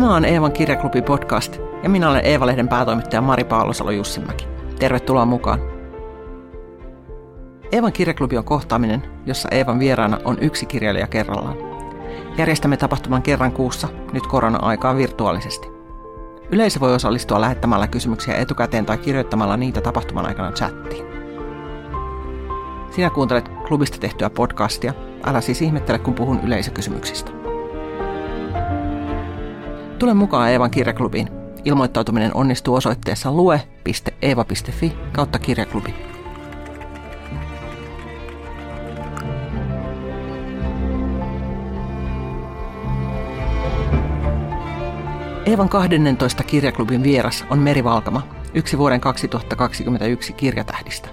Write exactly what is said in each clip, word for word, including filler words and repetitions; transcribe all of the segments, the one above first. Tämä on Eevan kirjaklubi podcast ja minä olen Eeva-lehden päätoimittaja Mari Paalosalo-Jussinmäki. Tervetuloa mukaan. Eevan kirjaklubi on kohtaaminen, jossa Eevan vieraana on yksi kirjailija kerrallaan. Järjestämme tapahtuman kerran kuussa, nyt korona-aikaan virtuaalisesti. Yleisö voi osallistua lähettämällä kysymyksiä etukäteen tai kirjoittamalla niitä tapahtuman aikana chattiin. Sinä kuuntelet klubista tehtyä podcastia. Älä siis ihmettele, kun puhun yleisökysymyksistä. Tule mukaan Eevan kirjaklubiin. Ilmoittautuminen onnistuu osoitteessa lue piste eeva piste fi kautta kirjaklubi. Eevan kahdennentoista kirjaklubin vieras on Meri Valkama, yksi vuoden kaksituhattakaksikymmentäyksi kirjatähdistä.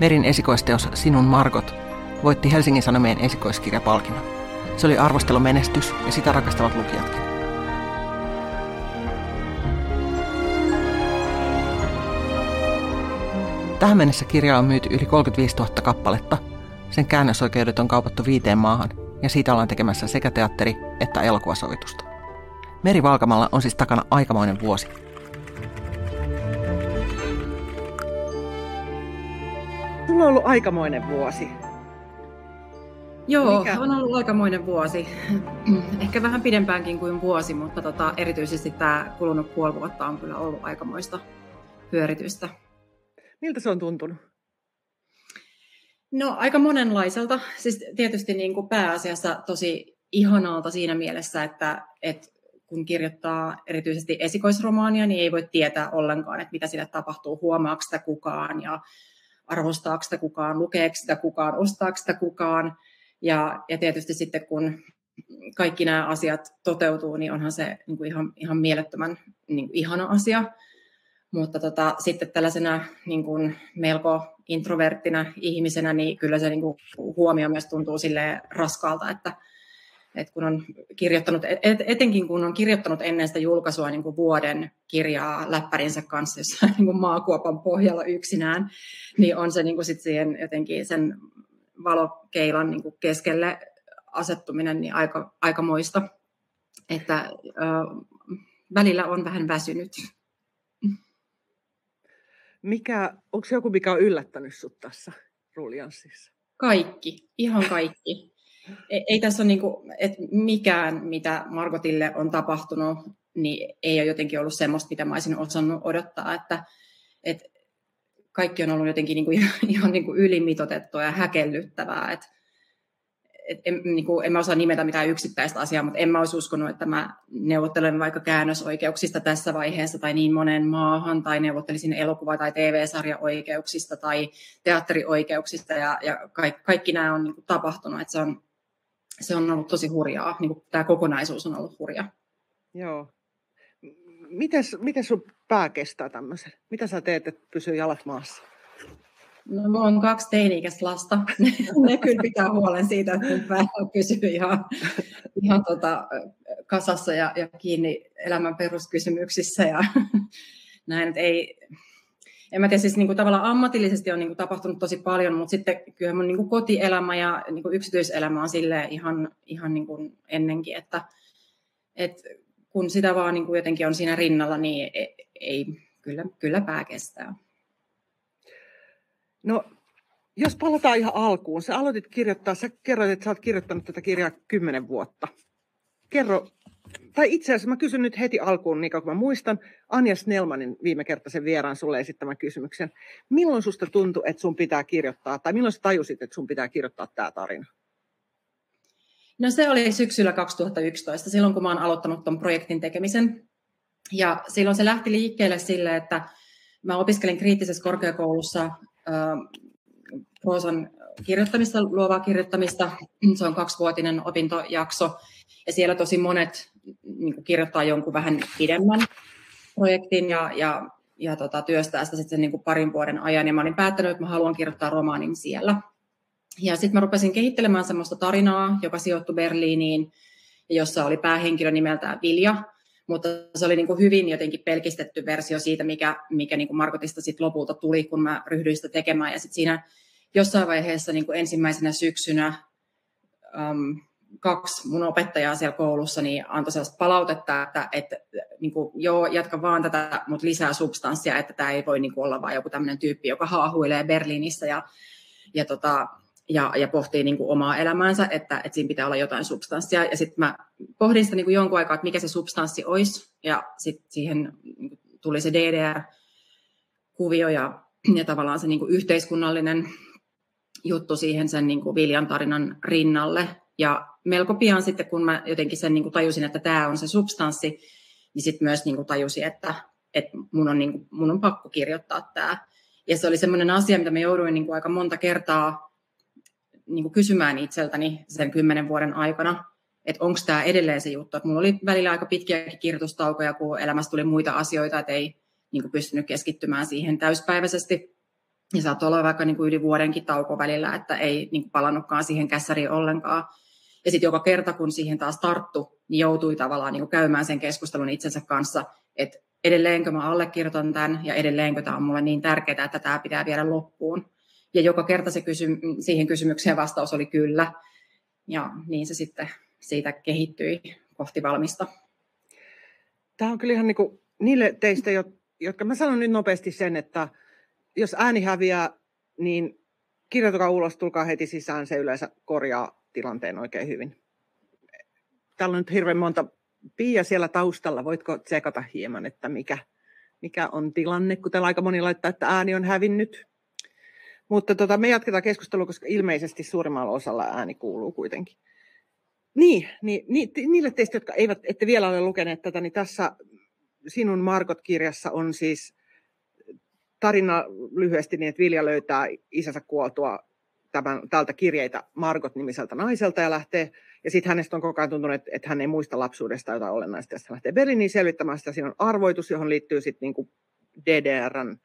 Merin esikoisteos Sinun Margot voitti Helsingin Sanomien esikoiskirjapalkinnon. Se oli arvostelumenestys ja sitä rakastavat lukijatkin. Tähän mennessä kirjaa on myyty yli kolmekymmentäviisituhatta kappaletta, sen käännösoikeudet on kaupattu viiteen maahan ja siitä ollaan tekemässä sekä teatteri- että elokuvasovitusta. Meri Valkamalla on siis takana aikamoinen vuosi. Sulla on ollut aikamoinen vuosi. Joo, Mikä? on ollut aikamoinen vuosi. Ehkä vähän pidempäänkin kuin vuosi, mutta tota, erityisesti tämä kulunut puoli vuotta on kyllä ollut aikamoista pyöritystä. Miltä se on tuntunut? No aika monenlaiselta. Siis tietysti niin kuin pääasiassa tosi ihanalta siinä mielessä, että, että kun kirjoittaa erityisesti esikoisromaania, niin ei voi tietää ollenkaan, että mitä sille tapahtuu, huomaako sitä kukaan ja arvostaako sitä kukaan, lukeeko sitä kukaan, ostaako sitä kukaan. Ja, ja tietysti sitten kun kaikki nämä asiat toteutuu, niin onhan se niin kuin ihan, ihan mielettömän niin kuin ihana asia. Mutta tota, sitten tällaisena niin kuin melko introverttina ihmisenä, niin kyllä se niin kuin huomio myös tuntuu silleen raskaalta, että, että kun on kirjoittanut, et, etenkin kun on kirjoittanut ennen sitä julkaisua niin kuin vuoden kirjaa läppärinsä kanssa, jossa niin kuin maakuopan pohjalla yksinään, niin on se niin kuin sit siihen jotenkin sen valokeilan niin kuin keskelle asettuminen niin aika, aikamoista, että ö, välillä on vähän väsynyt. Mikä, onko se joku, mikä on yllättänyt sut tässä ruljanssissa? Kaikki, ihan kaikki. Ei, ei tässä ole niin kuin, että mikään, mitä Margotille on tapahtunut, niin ei ole jotenkin ollut semmoista, mitä mä olisin osannut odottaa, että, että kaikki on ollut jotenkin niin kuin, ihan niin kuin ylimitoitettua ja häkellyttävää. Että, et en, niin kuin, en mä osaa nimetä mitään yksittäistä asiaa, mutta en mä olisi uskonut, että mä neuvottelen vaikka käännösoikeuksista tässä vaiheessa tai niin monen maahan, tai neuvottelisin elokuva- tai tee vee-sarjaoikeuksista tai teatterioikeuksista, ja, ja kaikki, kaikki nämä on niin kuin tapahtunut, että se on, se on ollut tosi hurjaa, niin kuin tämä kokonaisuus on ollut hurja. Joo. Mites, miten sun pää kestää tämmöisen? Mitä sä teet, että pysyy jalat maassa? No, minulla on kaksi teini-ikäistä lasta. Ne kyllä pitää huolen siitä, että minun pää pysyy ihan, ihan tota, kasassa ja, ja kiinni elämän peruskysymyksissä. Ja näin, että ei, en mä tiedä, siis niin kuin tavallaan ammatillisesti on niin kuin tapahtunut tosi paljon, mutta sitten kyllä minun niin kuin kotielämä ja niin kuin yksityiselämä on silleen ihan, ihan niin kuin ennenkin, että, että kun sitä vaan niin kuin jotenkin on siinä rinnalla, niin ei, ei kyllä, kyllä pää kestää. No, jos palataan ihan alkuun. Sä aloitit kirjoittaa, sä kerroit, että sä oot kirjoittanut tätä kirjaa kymmenen vuotta. Kerro, tai itse asiassa mä kysyn nyt heti alkuun, niin kuin mä muistan, Anja Snellmanin viime kertaisen vieraan sulle esittämän kysymyksen. Milloin susta tuntui, että sun pitää kirjoittaa, tai milloin sä tajusit, että sun pitää kirjoittaa tää tarina? No se oli syksyllä kaksituhattayksitoista, silloin kun mä oon aloittanut ton projektin tekemisen. Ja silloin se lähti liikkeelle sille, että mä opiskelin kriittisessä korkeakoulussa proosan kirjoittamista, luovaa kirjoittamista. Se on kaksivuotinen opintojakso ja siellä tosi monet niin kuin kirjoittaa jonkun vähän pidemmän projektin ja, ja, ja tota, työstää sitä sitten niin kuin parin vuoden ajan. Ja mä olin päättänyt, että mä haluan kirjoittaa romaanin siellä. Ja sitten mä rupesin kehittelemään semmoista tarinaa, joka sijoittui Berliiniin, jossa oli päähenkilö nimeltään Vilja. Mutta se oli niin kuin hyvin jotenkin pelkistetty versio siitä, mikä, mikä niin kuin Margotista sit lopulta tuli, kun mä ryhdyin sitä tekemään. Ja sitten siinä jossain vaiheessa niin kuin ensimmäisenä syksynä äm, kaksi mun opettajaa siellä koulussa niin antoi sellaista palautetta, että, että niin kuin, joo, jatka vaan tätä, mutta lisää substanssia, että tämä ei voi niin kuin olla vaan joku tämmöinen tyyppi, joka haahuilee Berliinissä ja, ja, tota, ja, ja pohtii niin kuin omaa elämäänsä, että, että siinä pitää olla jotain substanssia. Ja sitten mä pohdin sitä niin kuin jonkun aikaa, että mikä se substanssi olisi, ja sitten siihen tuli se D D R-kuvio ja, ja tavallaan se niin kuin yhteiskunnallinen juttu siihen sen niin kuin Viljan tarinan rinnalle. Ja melko pian sitten, kun mä jotenkin sen niin kuin tajusin, että tämä on se substanssi, niin sitten myös niin kuin tajusin, että, että mun, on niin kuin, mun on pakko kirjoittaa tämä. Ja se oli semmoinen asia, mitä mä jouduin niin kuin aika monta kertaa niin kuin kysymään itseltäni sen kymmenen vuoden aikana, että onko tämä edelleen se juttu. Että mulla oli välillä aika pitkiäkin kirjoitustaukoja, kun elämässä tuli muita asioita, että ei niin kuin pystynyt keskittymään siihen täyspäiväisesti. Ja saattoi olla vaikka niin kuin yli vuodenkin tauko välillä, että ei niin kuin palannutkaan siihen kässäriin ollenkaan. Ja sitten joka kerta, kun siihen taas tarttui, niin joutui tavallaan niin kuin käymään sen keskustelun itsensä kanssa, että edelleenkö mä allekirjoitan tämän ja edelleenkö tämä on mulle niin tärkeää, että tämä pitää viedä loppuun. Ja joka kerta se kysy- siihen kysymykseen vastaus oli kyllä. Ja niin se sitten siitä kehittyi kohti valmista. Tämä on kyllä ihan niin kuin niille teistä, jotka mä sanon nyt nopeasti sen, että jos ääni häviää, niin kirjoitukaa ulos, tulkaa heti sisään, se yleensä korjaa tilanteen oikein hyvin. Täällä on nyt hirveän monta Pia siellä taustalla. Voitko tsekata hieman, että mikä, mikä on tilanne, kun täällä aika moni laittaa, että ääni on hävinnyt. Mutta tota, me jatketaan keskustelua, koska ilmeisesti suurimmalla osalla ääni kuuluu kuitenkin. Niin, niin, niin niille teistä, jotka eivät, ette vielä ole lukeneet tätä, niin tässä Sinun Margot-kirjassa on siis tarina lyhyesti niin, että Vilja löytää isänsä kuoltua Tämän, tältä kirjeitä Margot-nimiseltä naiselta ja lähtee, ja sitten hänestä on koko ajan tuntunut, että, että hän ei muista lapsuudesta jotain olennaista, ja hän lähtee Berliiniin selvittämään sitä. Siinä on arvoitus, johon liittyy sitten niinku D D R:n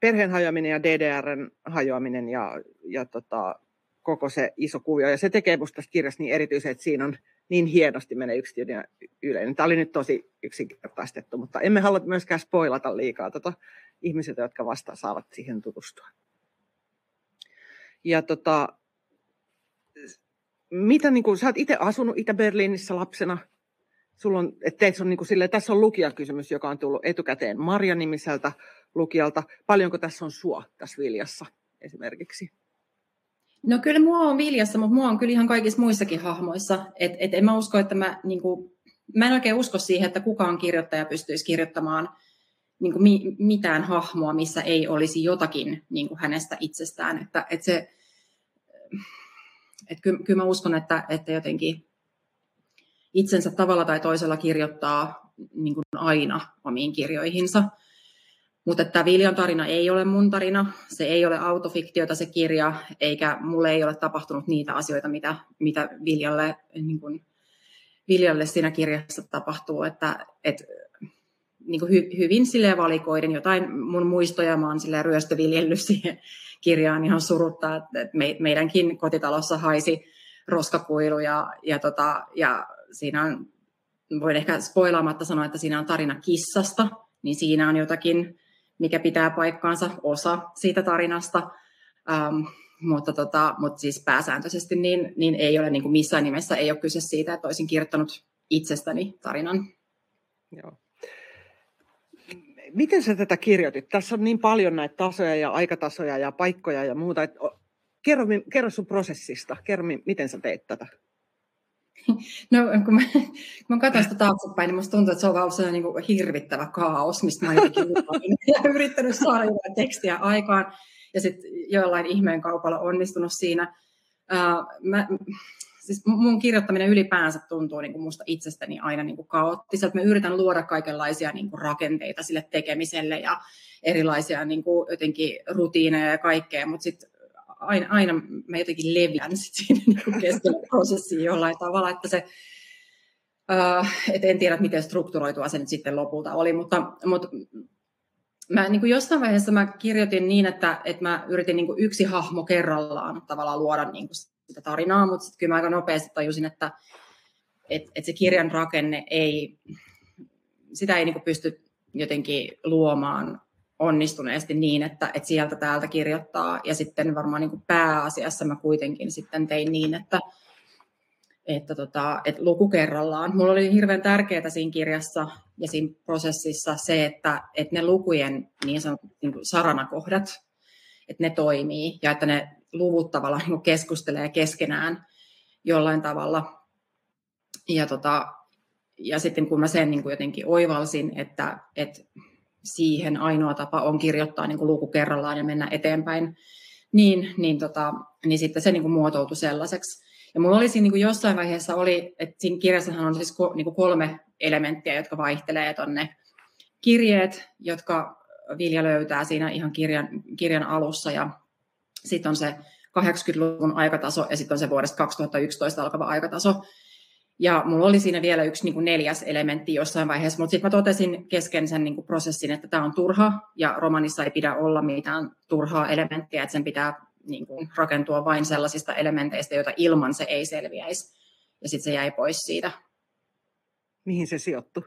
perheen hajoaminen ja D D R:n hajoaminen ja, ja tota, koko se iso kuvio, ja se tekee musta tästä kirjasta niin erityisen, että siinä on niin hienosti menee yksityinen yleinen. Tämä oli nyt tosi yksinkertaistettu, mutta emme halua myöskään spoilata liikaa tota ihmisiltä, jotka vasta saavat siihen tutustua. Ja tota, mitä niin kuin, sä oot itse asunut Itä-Berliinissä lapsena, sulla on, et on niin kuin silleen, tässä on lukijakysymys, joka on tullut etukäteen Marja-nimiseltä lukijalta. Paljonko tässä on sua tässä Viljassa esimerkiksi? No kyllä mua on Viljassa, mutta mua on kyllä ihan kaikissa muissakin hahmoissa. Et, et en mä usko, että mä, niin kuin, mä en oikein usko siihen, että kukaan kirjoittaja pystyisi kirjoittamaan niin kuin mi- mitään hahmoa, missä ei olisi jotakin niin kuin hänestä itsestään. Että, että se, että ky- kyllä mä uskon, että, että jotenkin itsensä tavalla tai toisella kirjoittaa niin kuin aina omiin kirjoihinsa. Mutta tämä Viljan tarina ei ole mun tarina, se ei ole autofiktiota se kirja, eikä mulle ei ole tapahtunut niitä asioita, mitä, mitä Viljalle, niin kuin, Viljalle siinä kirjassa tapahtuu. Että, että niin kuin hy, hyvin silleen valikoiden jotain mun muistoja, mä oon silleen ryöstöviljellyt siihen kirjaan ihan suruttaa, että me, meidänkin kotitalossa haisi roskakuilu ja, ja, tota, ja siinä on, voin ehkä spoilaamatta sanoa, että siinä on tarina kissasta, niin siinä on jotakin, mikä pitää paikkaansa, osa siitä tarinasta, ähm, mutta, tota, mutta siis pääsääntöisesti niin, niin ei ole niin kuin missään nimessä, ei ole kyse siitä, että olisin kirjoittanut itsestäni tarinan. Joo. Miten sä tätä kirjoitit? Tässä on niin paljon näitä tasoja ja aikatasoja ja paikkoja ja muuta. Kerro, kerro sun prosessista. Kerro, miten sä teet tätä? No, kun mä, kun mä katson sitä taaksepäin, niin musta tuntuu, että se on ollut sellainen niin kuin hirvittävä kaaos, mistä mä jotenkin olen yrittänyt saada jotain tekstiä aikaan. Ja sitten jollain ihmeen kaupalla onnistunut siinä. Uh, mä, siis mun kirjoittaminen ylipäänsä tuntuu niin kuin musta itsestäni aina niin kuin kaoottiselta. Mä yritän luoda kaikenlaisia niin kuin rakenteita sille tekemiselle ja erilaisia niin kuin jotenkin rutiineja ja kaikkea, mutta sitten aina, aina mä jotenkin leviän sit siinä niin kuin keskellä prosessiin jollain tavalla, että se, uh, et en tiedä, miten strukturoitua se nyt sitten lopulta oli, mutta, mutta mä niin kuin jossain vaiheessa mä kirjoitin niin, että, että mä yritin niin kuin yksi hahmo kerrallaan tavallaan luoda niin kuin sitä tarinaa, mutta sitten kyllä mä aika nopeasti tajusin, että et, et se kirjan rakenne ei, sitä ei niinku pysty jotenkin luomaan onnistuneesti niin, että et sieltä täältä kirjoittaa. Ja sitten varmaan niinku pääasiassa mä kuitenkin sitten tein niin, että että, tota, että luku kerrallaan. Mulla oli hirveän tärkeää siinä kirjassa ja siinä prosessissa se, että, että ne lukujen niin sanotut niin kuin saranakohdat, että ne toimii ja että ne luvut tavallaan niin keskustelee keskenään jollain tavalla. Ja, tota, ja sitten kun mä sen niin kuin jotenkin oivalsin, että, että siihen ainoa tapa on kirjoittaa niin kuin luku kerrallaan ja mennä eteenpäin, niin, niin, tota, niin sitten se niin kuin muotoutui sellaiseksi. Ja mulla oli siinä niin kuin jossain vaiheessa, oli, että siinä kirjassahan on siis ko, niin kuin kolme elementtiä, jotka vaihtelee tuonne kirjeet, jotka Vilja löytää siinä ihan kirjan, kirjan alussa. Ja sitten on se kahdeksankymmentäluvun aikataso ja sitten on se vuodesta kaksituhattayksitoista alkava aikataso. Ja mulla oli siinä vielä yksi niin kuin neljäs elementti jossain vaiheessa, mutta sitten mä totesin kesken sen niin kuin prosessin, että tämä on turha ja romanissa ei pidä olla mitään turhaa elementtiä, että sen pitää niin kuin rakentua vain sellaisista elementeistä, joita ilman se ei selviäisi. Ja sitten se jäi pois siitä. Mihin se sijoittui?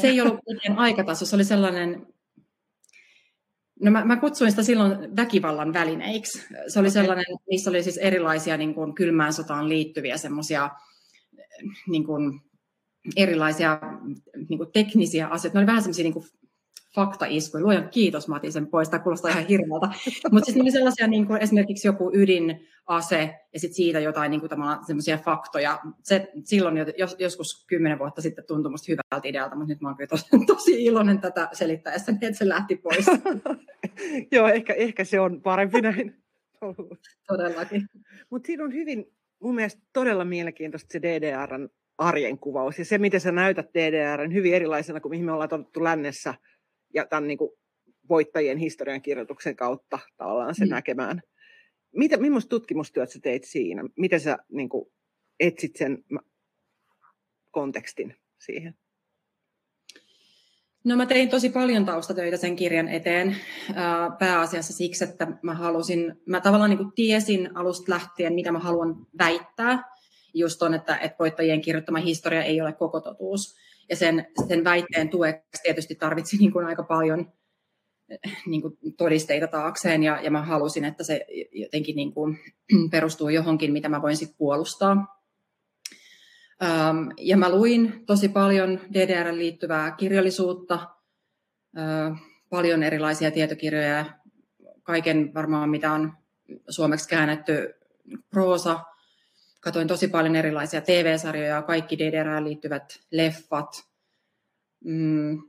Se ei ollut aikataso, se oli sellainen, no mä, mä kutsuin sitä silloin väkivallan välineiksi. Se oli okay. Sellainen, niissä oli siis erilaisia niin kuin kylmään sotaan liittyviä semmoisia niin kuin erilaisia niin kuin teknisiä asioita. Ne oli vähän semmoisia niin kuin faktaiskuja. Luojan kiitos, mä otin sen pois, tämä kuulostaa ihan hirveältä. Mutta sitten oli sellaisia niin kuin esimerkiksi joku ydinase ja sitten siitä jotain niin kuin semmoisia faktoja. Se silloin jos, joskus kymmenen vuotta sitten tuntui musta hyvältä idealta, mutta nyt mä oon kyllä tos, tosi iloinen tätä selittäessä, että se lähti pois. Joo, ehkä, ehkä se on parempi näin. Todellakin. Mutta siinä on hyvin, mun mielestä todella mielenkiintoista se D D R:n arjen kuvaus ja se, miten sä näytät D D R:n hyvin erilaisena kuin mihin me ollaan totuttu lännessä. Ja tämän niin kuin voittajien historian kirjoituksen kautta tavallaan sen mm. näkemään. Mitä, millaista tutkimustyöt sä teit siinä? Miten sä niin kuin etsit sen kontekstin siihen? No mä tein tosi paljon taustatöitä sen kirjan eteen pääasiassa siksi, että mä halusin, mä tavallaan niin kuin tiesin alusta lähtien, mitä mä haluan väittää. Just on, että, että voittajien kirjoittama historia ei ole koko totuus. Ja sen, sen väitteen tueksi tietysti tarvitsi niin kuin aika paljon niin kuin todisteita taakseen, ja, ja mä halusin, että se jotenkin niin kuin perustuu johonkin, mitä mä voin sitten puolustaa. Ja mä luin tosi paljon D D R:n liittyvää kirjallisuutta, paljon erilaisia tietokirjoja, kaiken varmaan mitä on suomeksi käännetty, proosa. Katoin tosi paljon erilaisia T V-sarjoja, kaikki D D R:ään liittyvät leffat.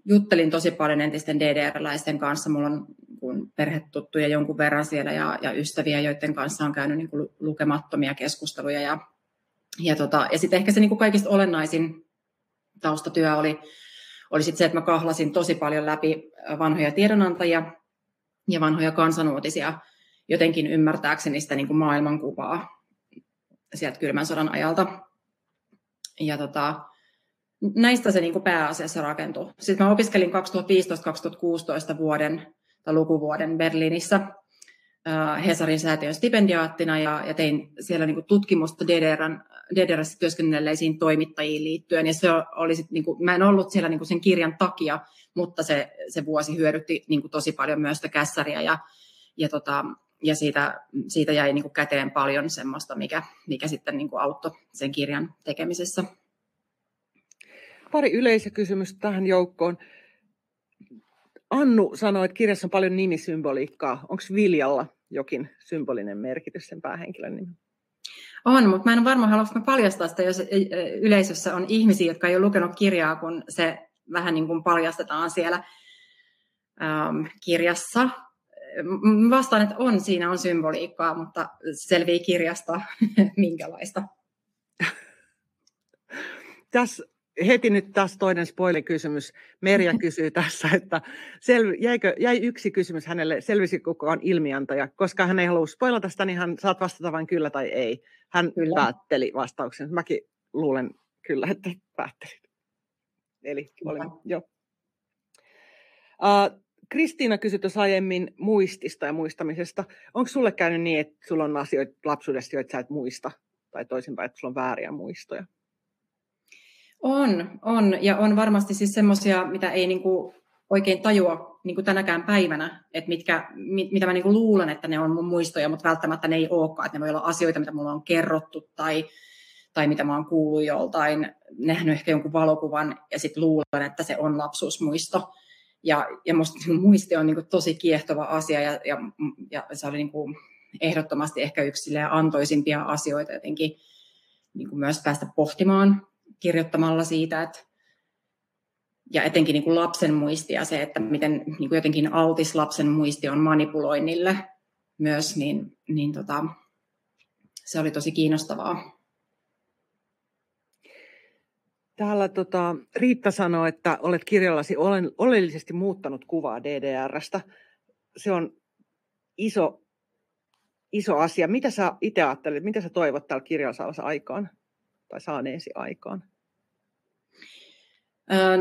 Juttelin tosi paljon entisten D D R-läisten kanssa. Mulla on perhetuttuja jonkun verran siellä ja, ja ystäviä, joiden kanssa on käynyt niin kuin lukemattomia keskusteluja. Ja, ja, tota, ja sitten ehkä se niin kuin kaikista olennaisin taustatyö oli, oli sit se, että mä kahlasin tosi paljon läpi vanhoja tiedonantajia ja vanhoja kansanuutisia, jotenkin ymmärtääkseni sitä niin kuin maailmankuvaa sieltä kylmän sodan ajalta. Ja tota, näistä se niin kuin pääasiassa rakentui. Sitten mä opiskelin kaksituhattaviisitoista kaksituhattakuusitoista vuoden tai lukuvuoden Berliinissä äh, Hesarin säätiön stipendiaattina ja, ja tein siellä niin kuin tutkimusta D D R:ssä työskennelleisiin toimittajiin liittyen. Ja se oli sit, niin kuin, mä en ollut siellä niin kuin sen kirjan takia, mutta se, se vuosi hyödytti niin kuin tosi paljon myös sitä kässäriä ja, ja tota, ja siitä, siitä jäi niin kuin käteen paljon semmoista, mikä, mikä sitten niin kuin auttoi sen kirjan tekemisessä. Pari yleisökysymystä tähän joukkoon. Annu sanoi, että kirjassa on paljon nimisymboliikkaa. Onko Viljalla jokin symbolinen merkitys sen päähenkilön nimellä? On, mutta mä en ole varma, haluanko mä paljastaa sitä, jos yleisössä on ihmisiä, jotka ei ole lukenut kirjaa, kun se vähän niin kuin paljastetaan siellä ähm, kirjassa. Vastaan, että on, siinä on symboliikkaa, mutta selvii kirjasta minkälaista. Tässä, heti nyt taas toinen spoilikysymys. Merja kysyy tässä, että sel, jäikö, jäi yksi kysymys hänelle, selvisi kukaan ilmiantaja. Koska hän ei halua spoilata sitä, niin hän saat vastata vain kyllä tai ei. Hän kyllä päätteli vastauksen. Mäkin luulen kyllä, että päättelit. Eli olin, joo. Uh, Kristiina kysyi tuossa aiemmin muistista ja muistamisesta. Onko sulle käynyt niin, että sulla on asioita lapsuudessa, joita sä et muista? Tai toisinpäin, että sulla on vääriä muistoja? On, on. Ja on varmasti siis semmoisia, mitä ei niinku oikein tajua niin kuin tänäkään päivänä, että mitkä, mit, mitä mä niin kuin luulen, että ne on mun muistoja, mutta välttämättä ne ei olekaan. Että ne voi olla asioita, mitä mulla on kerrottu tai, tai mitä mä oon kuullut joltain, nähnyt ehkä jonkun valokuvan ja sitten luulen, että se on lapsuusmuisto. Ja, ja musta niin muisti on niin kuin tosi kiehtova asia ja, ja, ja se oli niin kuin ehdottomasti ehkä yksi antoisimpia asioita jotenkin niin kuin myös päästä pohtimaan kirjoittamalla siitä, että ja etenkin niin kuin lapsen muisti ja se, että miten niin kuin jotenkin altis lapsen muisti on manipuloinnille myös, niin, niin tota, se oli tosi kiinnostavaa. Täällä tota, Riitta sanoi, että olet kirjallasi olen, oleellisesti muuttanut kuvaa D D R:stä. Se on iso, iso asia. Mitä sä itse ajattelet, mitä sä toivot tällä kirjalla saavasi aikaan tai saaneesi aikaan?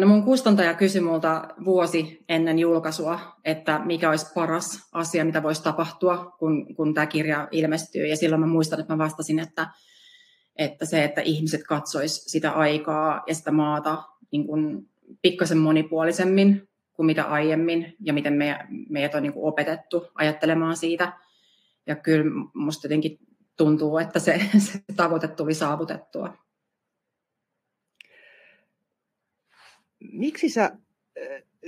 No mun kustantaja kysyi multa vuosi ennen julkaisua, että mikä olisi paras asia, mitä voisi tapahtua, kun, kun tämä kirja ilmestyy. Ja silloin mä muistan, että mä vastasin, että, että se, että ihmiset katsois sitä aikaa ja sitä maata niin kuin pikkasen monipuolisemmin kuin mitä aiemmin. Ja miten me, meidät on niin kuin opetettu ajattelemaan siitä. Ja kyllä musta jotenkin tuntuu, että se, se tavoite tuli saavutettua. Miksi sä,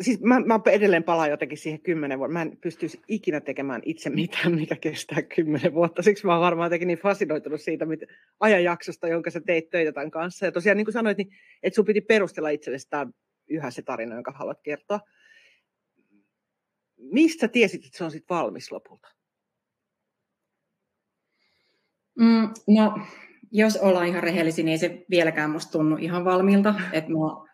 siis mä, mä edelleen palaan jotenkin siihen kymmenen vuotta, mä en pystyisi ikinä tekemään itse mitään, mikä kestää kymmenen vuotta, siksi mä oon varmaan jotenkin niin fasinoitunut siitä mit, ajanjaksosta, jonka sä teit töitä tämän kanssa, ja tosiaan niin kuin sanoit, niin, että sun piti perustella itsellesi tämä yhä se tarina, jonka haluat kertoa. Mistä tiesit, että se on sitten valmis lopulta? Mm, no, jos ollaan ihan rehellisiä, niin ei se vieläkään musta tunnu ihan valmiilta, että mä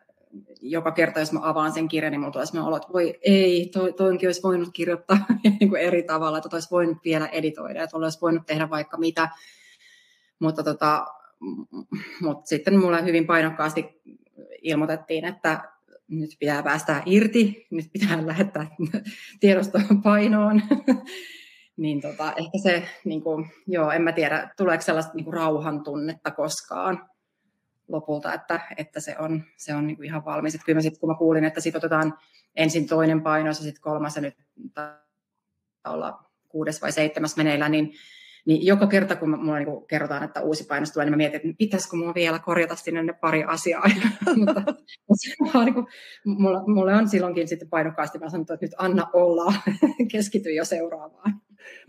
joka kerta, jos mä avaan sen kirjan, niin mulla tulee sellainen olo, että voi ei, to, toinkin olisi voinut kirjoittaa niin kuin eri tavalla, että olisi voinut vielä editoida, että olisi voinut tehdä vaikka mitä. Mutta, tota, mutta sitten mulle hyvin painokkaasti ilmoitettiin, että nyt pitää päästä irti, nyt pitää lähettää tiedostoon painoon. Niin tota, ehkä se, niin kuin, joo, en mä tiedä, tuleeko sellaista niin kuin rauhan tunnetta koskaan lopulta, että, että se on, se on niin kuin ihan valmis. Että kyllä mä sit, kun mä kuulin, että sit otetaan ensin toinen painos ja sitten kolmas ja nyt olla kuudes vai seitsemäs meneillään, niin, niin joka kerta, kun mulla niin kuin kerrotaan, että uusi painos tulee, niin mä mietin, että pitäisikö mulla vielä korjata sinne ne pari asiaa. Mutta mulle on silloinkin sitten painokkaasti mä sanottu, että nyt anna olla, keskity jo seuraavaan.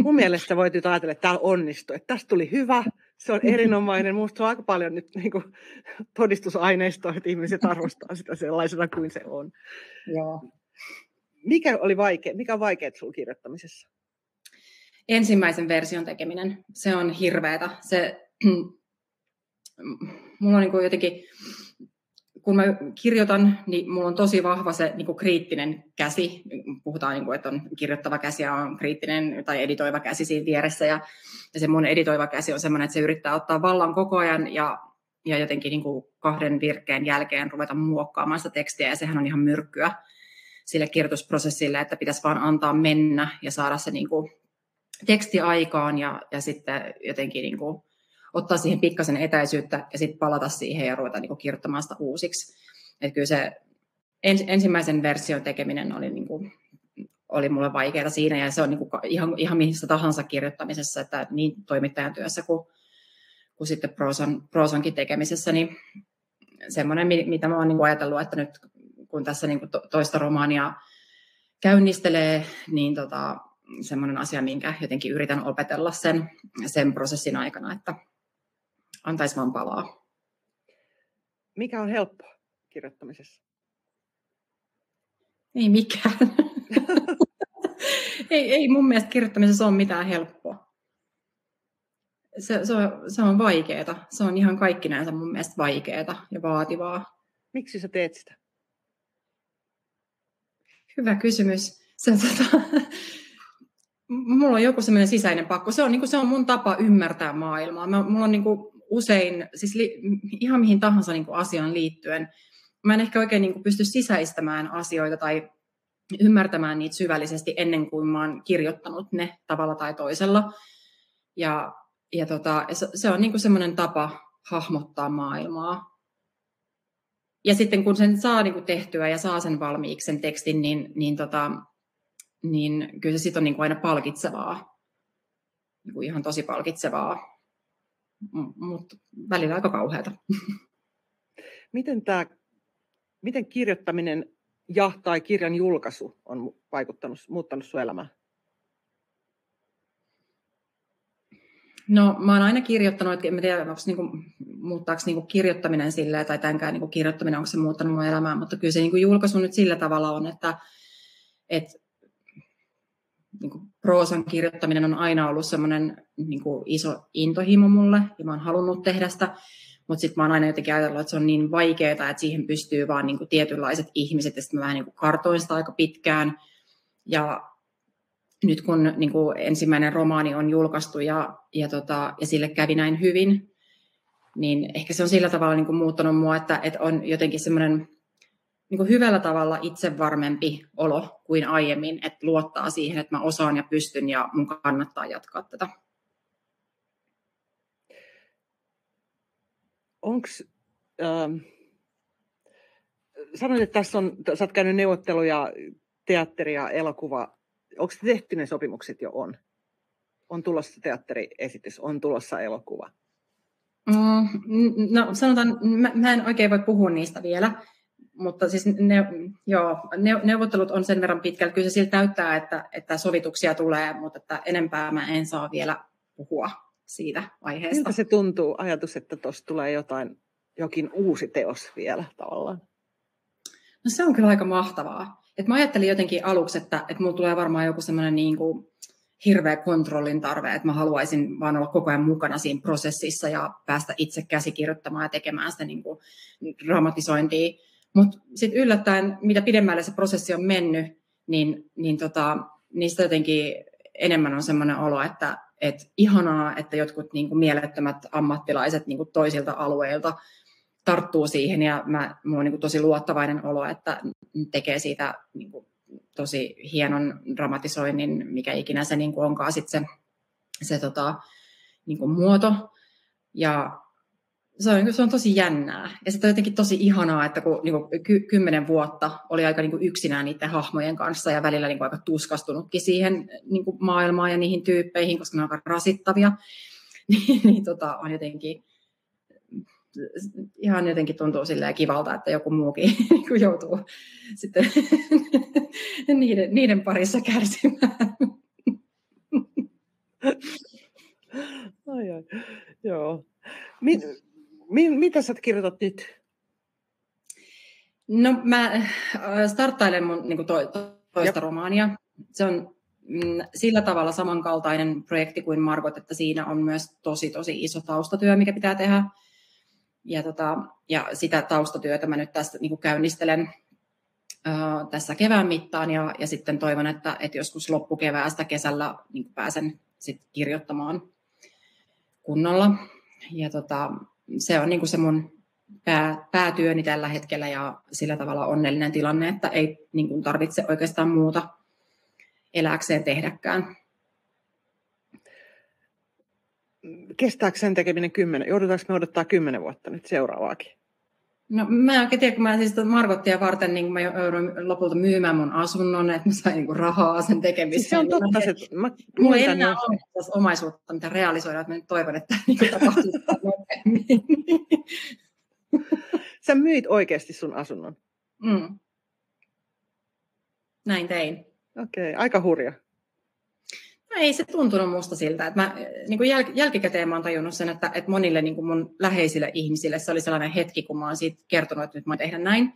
Mun mielestä voit nyt ajatella, että täällä onnistui, että tästä tuli hyvä. Se on erinomainen. Minusta on aika paljon nyt niin kuin todistusaineistoa, että ihmiset arvostaa sitä sellaisena kuin se on. Joo. Mikä oli vaikea, mikä on vaikeaa sinun kirjoittamisessa? Ensimmäisen version tekeminen. Se on hirveätä. Se, mulla on niin kuin jotenkin, kun mä kirjoitan, niin mulla on tosi vahva se niin kuin kriittinen käsi. Puhutaan, niin kuin, että on kirjoittava käsi ja on kriittinen tai editoiva käsi siinä vieressä. Ja, ja se mun editoiva käsi on sellainen, että se yrittää ottaa vallan koko ajan ja, ja jotenkin niin kuin kahden virkkeen jälkeen ruveta muokkaamaan sitä tekstiä. Ja sehän on ihan myrkkyä sille kirjoitusprosessille, että pitäisi vaan antaa mennä ja saada se niin kuin teksti aikaan ja, ja sitten jotenkin niin kuin ottaa siihen pikkasen etäisyyttä ja sitten palata siihen ja ruveta niinku kirjoittamaan sitä uusiksi. Et kyllä se ens, ensimmäisen version tekeminen oli, niinku, oli mulle vaikeaa siinä, ja se on niinku ihan, ihan missä tahansa kirjoittamisessa, että niin toimittajan työssä kuin, kuin sitten proosan, proosankin tekemisessä, niin semmoinen, mitä mä oon niinku ajatellut, että nyt kun tässä niinku toista romaania käynnistelee, niin tota, semmoinen asia, minkä jotenkin yritän opetella sen, sen prosessin aikana, että antaisi vaan palaa. Mikä on helppoa kirjoittamisessa? Ei mikään. ei, ei mun mielestä kirjoittamisessa ole mitään helppoa. Se, se on, se on vaikeaa. Se on ihan kaikkinensa mun mielestä vaikeaa ja vaativaa. Miksi sä teet sitä? Hyvä kysymys. Se, tota, mulla on joku semmoinen sisäinen pakko. Se on, niin kuin, se on mun tapa ymmärtää maailmaa. Mä, mulla on niin kuin, usein, siis li, ihan mihin tahansa niin kuin asiaan liittyen, mä en ehkä oikein niin kuin pysty sisäistämään asioita tai ymmärtämään niitä syvällisesti ennen kuin mä oon kirjoittanut ne tavalla tai toisella. Ja, ja tota, se, se on niin kuin semmoinen tapa hahmottaa maailmaa. Ja sitten kun sen saa niin kuin tehtyä ja saa sen valmiiksi sen tekstin, niin, niin, tota, niin kyllä se sitten on niin kuin aina palkitsevaa. Niin kuin ihan tosi palkitsevaa, mutta välillä aika kauheata. Miten, tämä, miten kirjoittaminen ja tai kirjan julkaisu on vaikuttanut, muuttanut sun elämää? No mä oon aina kirjoittanut, että en tiedä, onko niinku, muuttaako niinku kirjoittaminen silleen, tai tämänkään niinku kirjoittaminen, onko se muuttanut mun elämää, mutta kyllä se niinku julkaisu nyt sillä tavalla on, että et, niinku, proosan kirjoittaminen on aina ollut semmoinen niinku, iso intohimo mulle, ja mä oon halunnut tehdä sitä, mutta sitten mä oon aina jotenkin ajatellut, että se on niin vaikeaa, että siihen pystyy vaan niinku, tietynlaiset ihmiset, ja sitten mä vähän niinku, kartoin sitä aika pitkään, ja nyt kun niin kuin ensimmäinen romaani on julkaistu ja, ja, tota, ja sille kävi näin hyvin, niin ehkä se on sillä tavalla niin kuin muuttanut mua, että, että on jotenkin semmoinen niin kuin hyvällä tavalla itsevarmempi olo kuin aiemmin, että luottaa siihen, että mä osaan ja pystyn ja mun kannattaa jatkaa tätä. Onks, ähm, sanoit, että tässä on, sä oot käynyt neuvotteluja, teatteria, elokuvaa. Onko tehty ne sopimukset jo on? On tulossa teatteriesitys, on tulossa elokuva? No sanotaan, mä, mä en oikein voi puhua niistä vielä, mutta siis ne, joo, ne, neuvottelut on sen verran pitkällä. Kyllä se siltä näyttää, että, että sovituksia tulee, mutta että enempää mä en saa vielä puhua siitä aiheesta. Miltä se tuntuu ajatus, että tuossa tulee jotain, jokin uusi teos vielä tavallaan? No se on kyllä aika mahtavaa. Et mä ajattelin jotenkin aluksi, että, että mulla tulee varmaan joku semmoinen niin kuin hirveä kontrollin tarve, että mä haluaisin vaan olla koko ajan mukana siinä prosessissa ja päästä itse käsikirjoittamaan ja tekemään sitä niin kuin dramatisointia. Mutta sitten yllättäen, mitä pidemmälle se prosessi on mennyt, niin, niin tota, niistä jotenkin enemmän on semmoinen olo, että et ihanaa, että jotkut niin kuin mielettömät ammattilaiset niin kuin toisilta alueilta tarttuu siihen ja mä, mulla on niin kuin tosi luottavainen olo, että tekee siitä niin kuin tosi hienon dramatisoinnin, mikä ikinä se niin kuin onkaan sit se, se tota, niin kuin muoto. Ja se on, se on tosi jännää. Ja sitten on jotenkin tosi ihanaa, että kun niin kuin ky, kymmenen vuotta oli aika niin kuin yksinään niiden hahmojen kanssa ja välillä niin kuin aika tuskastunutkin siihen niin kuin maailmaan ja niihin tyyppeihin, koska ne on aika rasittavia, niin, niin tota, on jotenkin... Ihan jotenkin tuntuu silleen kivalta, että joku muukin joutuu sitten niiden, niiden parissa kärsimään. Ai, ai. Joo. Mit, mi, mitä sä kirjoitat nyt? No mä starttailen mun niin kuin to, toista Jop. romaania. Se on mm, sillä tavalla samankaltainen projekti kuin Margot, että siinä on myös tosi tosi iso taustatyö, mikä pitää tehdä. Ja, tota, ja sitä taustatyötä mä nyt tässä niin kuin käynnistelen ää, tässä kevään mittaan ja, ja sitten toivon, että, että joskus loppukeväästä kesällä niin kuin pääsen sit kirjoittamaan kunnolla. Ja tota, se on niin kuin se mun pää, päätyöni tällä hetkellä ja sillä tavalla onnellinen tilanne, että ei niin kuin tarvitse oikeastaan muuta elääkseen tehdäkään. Kestääkö sen tekeminen kymmenen? Joudutaanko me odottaa kymmenen vuotta nyt seuraavaakin? No mä en oikein tiedä, kun mä siis Margottia varten niin mä joudun lopulta myymään mun asunnon, että mä sain niin kuin rahaa sen tekemiseen. Siis se on totta. Se, että mä... Mulla ei enää ole tässä omaisuutta, mitä realisoidaan, että mä nyt toivon, että tämä niin tapahtuu nopeammin. Sä myit oikeasti sun asunnon? Mm. Näin tein. Okei, okay, aika hurja. No ei se tuntunut musta siltä. Että mä, niin kuin jäl, jälkikäteen mä oon tajunnut sen, että, että monille niin kuin mun läheisille ihmisille se oli sellainen hetki, kun mä oon siitä kertonut, että nyt mä oon tehdä näin.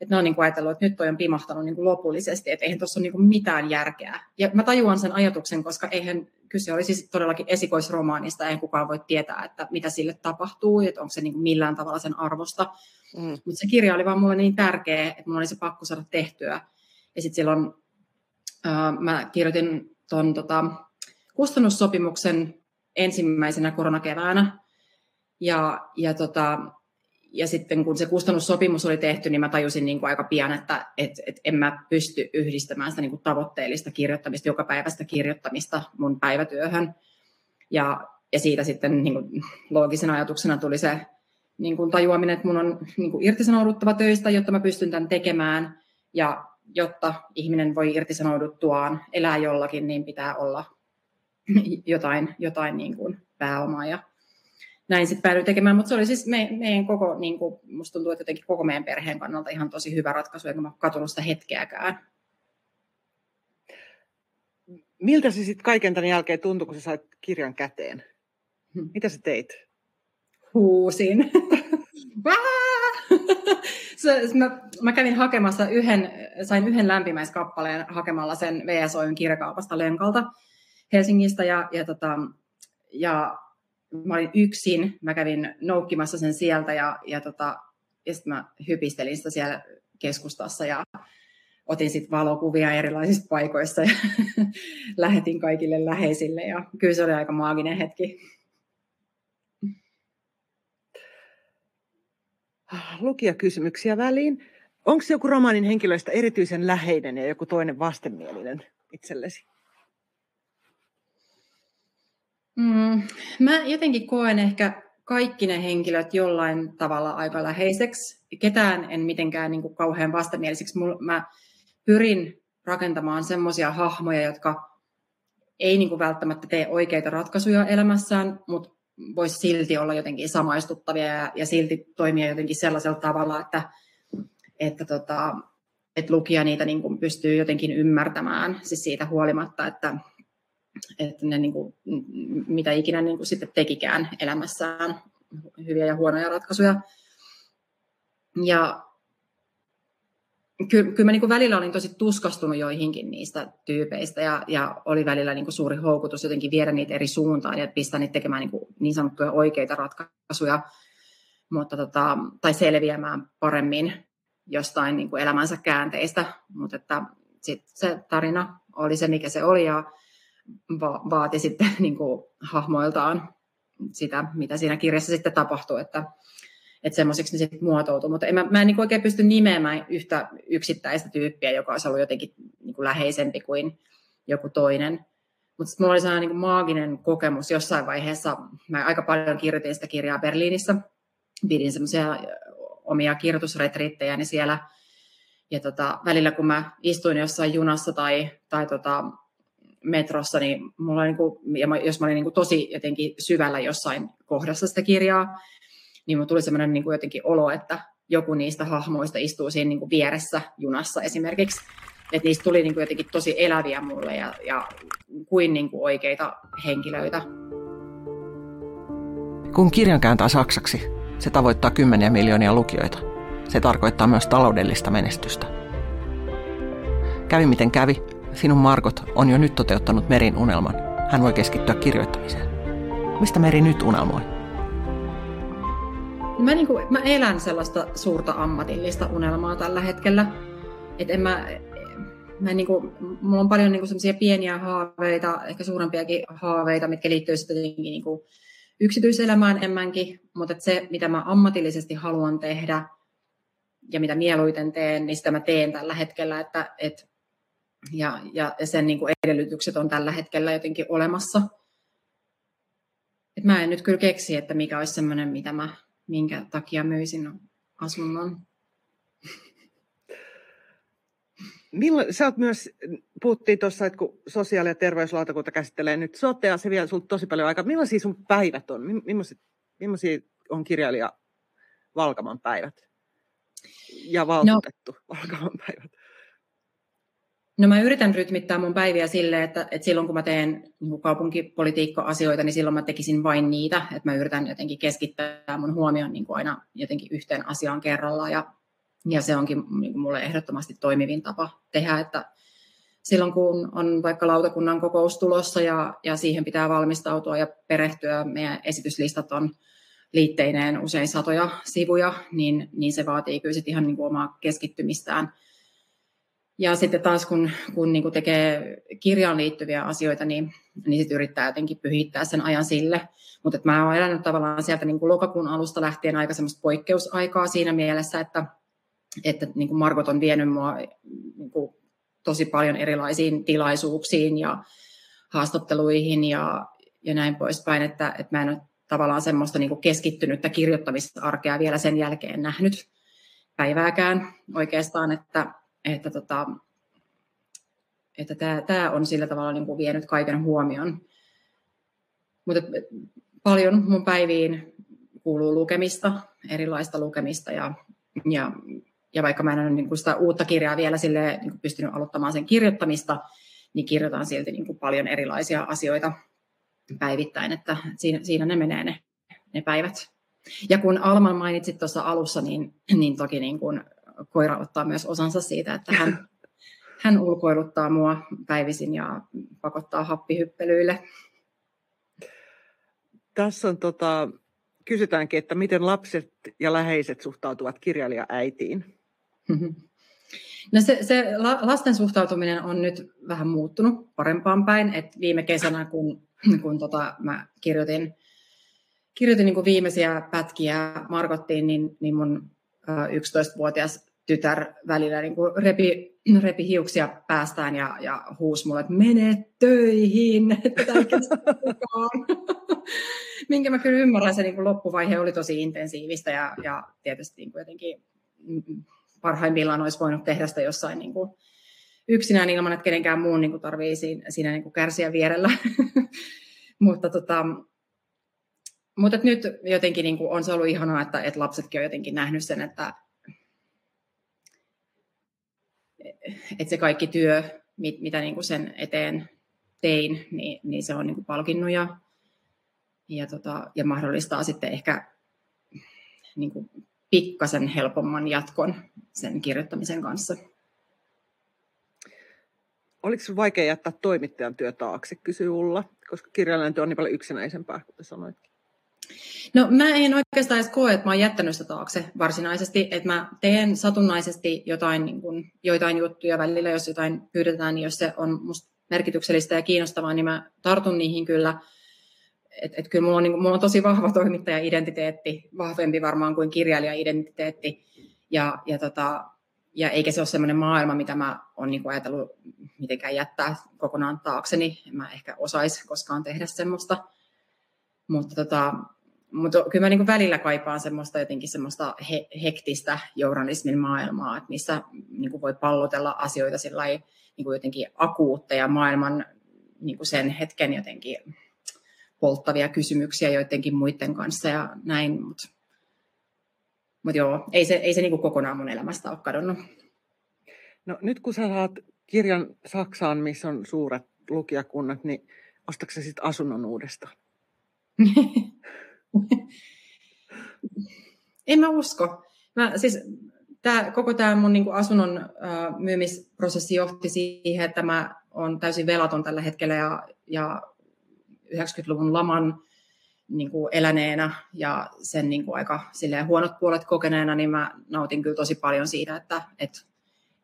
Että ne on niin kuin ajatellut, että nyt toi on pimahtanut niin kuin lopullisesti, että eihän tuossa ole niin kuin mitään järkeä. Ja mä tajuan sen ajatuksen, koska eihän kyse oli siis todellakin esikoisromaanista, eihän kukaan voi tietää, että mitä sille tapahtuu, että onko se niin kuin millään tavalla sen arvosta. Mm. Mutta se kirja oli vaan mulle niin tärkeä, että mun oli se pakko saada tehtyä. Ja sitten silloin äh, mä kirjoitin... tuon tota, kustannussopimuksen ensimmäisenä koronakeväänä. Ja, ja, tota, ja sitten kun se kustannussopimus oli tehty, niin mä tajusin niin kuin aika pian, että et, et en mä pysty yhdistämään sitä niin kuin tavoitteellista kirjoittamista, joka päivästä kirjoittamista mun päivätyöhön. Ja, ja siitä sitten niin kuin loogisena ajatuksena tuli se niin kuin tajuaminen, että mun on niin kuin irtisanouduttava töistä, jotta mä pystyn tämän tekemään. Ja jotta ihminen voi irtisanouduttuaan elää jollakin, niin pitää olla jotain, jotain niin kuin pääomaa. Ja näin sitten päädyin tekemään. Mutta se oli siis me, meidän koko, niin kuin, musta tuntuu, että jotenkin koko meidän perheen kannalta ihan tosi hyvä ratkaisu, enkä mä ole katunut sitä hetkeäkään. Miltä se sitten kaiken tämän jälkeen tuntui, kun sä sait kirjan käteen? Hmm. Mitä sä teit? Huusin. mä, mä kävin hakemassa yhden, sain yhden lämpimäiskappaleen hakemalla sen V S O:n kirjakaupasta Lenkalta Helsingistä. Ja, ja, tota, ja mä olin yksin, mä kävin noukkimassa sen sieltä ja, ja, tota, ja sitten mä hypistelin sitä siellä keskustassa ja otin sitten valokuvia erilaisissa paikoissa ja lähetin kaikille läheisille ja kyllä se oli aika maaginen hetki. Lukijakysymyksiä väliin. Onko joku romaanin henkilöistä erityisen läheinen ja joku toinen vastenmielinen itsellesi? Mm, mä jotenkin koen ehkä kaikki ne henkilöt jollain tavalla aika läheiseksi. Ketään en mitenkään niin kuin kauhean vastenmielisiksi. Mä pyrin rakentamaan semmoisia hahmoja, jotka ei niin kuin välttämättä tee oikeita ratkaisuja elämässään, mutta voisi silti olla jotenkin samaistuttavia ja, ja silti toimia jotenkin sellaisella tavalla, että, että, tota, että lukija niitä niin kuin pystyy jotenkin ymmärtämään siis siitä huolimatta, että, että ne niin kuin, mitä ikinä niin kuin sitten tekikään elämässään, hyviä ja huonoja ratkaisuja. Ja Kyllä, kyllä mä niin kuin välillä olin tosi tuskastunut joihinkin niistä tyypeistä ja, ja oli välillä niin kuin suuri houkutus jotenkin viedä niitä eri suuntaan ja pistää niitä tekemään niin, kuin niin sanottuja oikeita ratkaisuja mutta tota, tai selviämään paremmin jostain niin kuin elämänsä käänteistä. Mutta että sit se tarina oli se, mikä se oli ja va- vaati sitten niin kuin hahmoiltaan sitä, mitä siinä kirjassa sitten tapahtui, että että semmoiseksi ne sitten muotoutuu, mutta en mä, mä en niinku oikein pysty nimeämään yhtä yksittäistä tyyppiä, joka olisi ollut jotenkin niinku läheisempi kuin joku toinen. Mutta sitten mulla oli sellainen niinku maaginen kokemus jossain vaiheessa. Mä aika paljon kirjoitin sitä kirjaa Berliinissä. Pidin semmoisia omia kirjoitusretriittejäni siellä. Ja tota, välillä kun mä istuin jossain junassa tai, tai tota metrossa, niin mulla oli niinku, ja mä, jos mä olin niinku tosi jotenkin syvällä jossain kohdassa sitä kirjaa, niin mun tuli semmoinen niin kuin jotenkin olo, että joku niistä hahmoista istuu siinä niin kuin vieressä junassa esimerkiksi. Että niistä tuli niin kuin jotenkin tosi eläviä mulle ja, ja kuin, niin kuin oikeita henkilöitä. Kun kirjan kääntää saksaksi, se tavoittaa kymmeniä miljoonia lukijoita. Se tarkoittaa myös taloudellista menestystä. Kävi miten kävi, Sinun Margot on jo nyt toteuttanut Merin unelman. Hän voi keskittyä kirjoittamiseen. Mistä Meri nyt unelmoi? Mä, niin kuin, mä elän sellaista suurta ammatillista unelmaa tällä hetkellä. Et en mä, mä niin kuin, mulla on paljon niin kuin sellaisia pieniä haaveita, ehkä suurempiakin haaveita, mitkä liittyy sitten niin kuin yksityiselämään enemmänkin. Mutta se, mitä mä ammatillisesti haluan tehdä ja mitä mieluiten teen, niin sitä mä teen tällä hetkellä. Että, et, ja, ja sen niin kuin edellytykset on tällä hetkellä jotenkin olemassa. Et mä en nyt kyllä keksi, että mikä olisi sellainen, mitä mä... minkä takia myisin asunnon. Milloin, sä oot myös, puhuttiin tuossa, että kun sosiaali- ja terveyslautakunta käsittelee nyt sotea, se vie sulta tosi paljon aikaa. Millaisia sun päivät on? Millaisia, millaisia on kirjailija Valkaman päivät? Ja valtuutettu no, Valkaman päivät? No mä yritän rytmittää mun päiviä silleen, että, että silloin kun mä teen kaupunkipolitiikka-asioita, niin silloin mä tekisin vain niitä, että mä yritän jotenkin keskittää mun huomioon niin kuin aina jotenkin yhteen asiaan kerrallaan ja, ja se onkin niin kuin mulle ehdottomasti toimivin tapa tehdä, että silloin kun on vaikka lautakunnan kokous tulossa ja, ja siihen pitää valmistautua ja perehtyä, meidän esityslistat on liitteineen usein satoja sivuja, niin, niin se vaatii kyllä sitten ihan niin kuin omaa keskittymistään. Ja sitten taas kun, kun niin kuin tekee kirjaan liittyviä asioita, niin, niin sit yrittää jotenkin pyhittää sen ajan sille. Mutta mä oon elänyt tavallaan sieltä niin kuin lokakuun alusta lähtien aika semmoista poikkeusaikaa siinä mielessä, että, että niin kuin Margot on vienyt mua niin kuin tosi paljon erilaisiin tilaisuuksiin ja haastatteluihin ja, ja näin poispäin. Että, että mä en ole tavallaan semmoista niin kuin keskittynyttä kirjoittamisarkea vielä sen jälkeen nähnyt päivääkään oikeastaan, että, että, tota, että tämä, tämä on sillä tavalla niin kuin vienyt kaiken huomion. Mutta paljon mun päiviin kuuluu lukemista, erilaista lukemista ja, ja, ja vaikka mä en ole niin kuin sitä uutta kirjaa vielä silleen, niin kuin pystynyt aloittamaan sen kirjoittamista, niin kirjoitan silti niin kuin paljon erilaisia asioita päivittäin, että siinä, siinä ne menee ne, ne päivät. Ja kun Alman mainitsit tuossa alussa, niin, niin toki niin kuin koira ottaa myös osansa siitä, että hän, hän ulkoiluttaa mua päivisin ja pakottaa happihyppelyille. Tässä on tota, kysytäänkin, että miten lapset ja läheiset suhtautuvat kirjailija-äitiin? No se, se lasten suhtautuminen on nyt vähän muuttunut parempaan päin. Et viime kesänä, kun, kun tota, mä kirjoitin, kirjoitin niin kuin viimeisiä pätkiä Margottiin, niin, niin mun yksitoistavuotias tytär välillä niin kuin repi, repi hiuksia päästään ja, ja huusi mulle, että mene töihin, että tämä minkä mä kyllä ymmärrän, se niin kuin loppuvaihe oli tosi intensiivistä ja, ja tietysti niin kuin jotenkin parhaimmillaan olisi voinut tehdä sitä jossain niin kuin yksinään ilman, että kenenkään muun niin kuin tarvii siinä, siinä niin kuin kärsiä vierellä. mutta tota, mutta nyt jotenkin niin kuin on se ollut ihanaa, että, että lapsetkin on jotenkin nähnyt sen, että, että se kaikki työ, mit, mitä niin kuin sen eteen tein, niin, niin se on niin kuin palkinnut ja, ja, tota, ja mahdollistaa sitten ehkä niin kuin pikkasen helpomman jatkon sen kirjoittamisen kanssa. Oliko sinun vaikea jättää toimittajan työ taakse, kysyy Ulla, koska kirjailijan työ on niin paljon yksinäisempää, kuten sanoitkin. No mä en oikeastaan edes koe, että mä oon jättänyt sitä taakse varsinaisesti, että mä teen satunnaisesti jotain, niin kun, joitain juttuja välillä, jos jotain pyydetään, niin jos se on musta merkityksellistä ja kiinnostavaa, niin mä tartun niihin kyllä. Et, et kyllä mulla on, niin kun, mulla on tosi vahva toimittaja-identiteetti, vahvempi varmaan kuin kirjailija-identiteetti, ja, ja, tota, ja eikä se ole sellainen maailma, mitä mä oon niin kun ajatellut mitenkään jättää kokonaan taakseni. En mä ehkä osaisi koskaan tehdä semmoista. Mutta, tota, mutta kyllä mä niin kuin välillä kaipaan semmoista, jotenkin semmoista he, hektistä journalismin maailmaa, että missä niin kuin voi pallotella asioita sillai, niin kuin jotenkin akuutteja maailman niin kuin sen hetken jotenkin polttavia kysymyksiä joidenkin muiden kanssa ja näin. Mutta mut joo, ei se, ei se niin kuin kokonaan mun elämästä ole kadonnut. No nyt kun sä saat kirjan Saksaan, missä on suuret lukijakunnat, niin ostatko sä sitten asunnon uudestaan? En mä usko. Mä, siis, tää, koko tämä mun niinku asunnon äh, myymisprosessi johti siihen, että mä oon täysin velaton tällä hetkellä ja, ja yhdeksänkymmentäluvun laman niinku, eläneenä ja sen niinku, aika silleen, huonot puolet kokeneena, niin mä nautin kyllä tosi paljon siitä, että et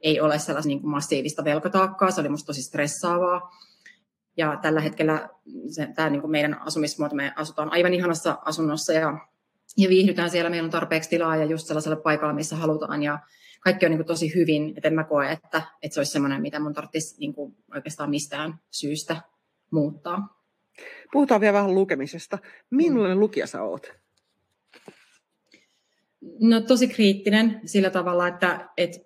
ei ole sellaista niinku, massiivista velkataakkaa. Se oli musta tosi stressaavaa. Ja tällä hetkellä se, tämä niin kuin meidän asumismuoto, me asutaan aivan ihanassa asunnossa ja, ja viihdytään siellä. Meillä on tarpeeksi tilaa ja just sellaisella paikalla, missä halutaan. Ja kaikki on niin kuin tosi hyvin, että en mä koe, että, että se olisi sellainen, mitä mun tarvitsisi niin kuin oikeastaan mistään syystä muuttaa. Puhutaan vielä vähän lukemisesta. Millainen lukija sä oot? No tosi kriittinen sillä tavalla, että... että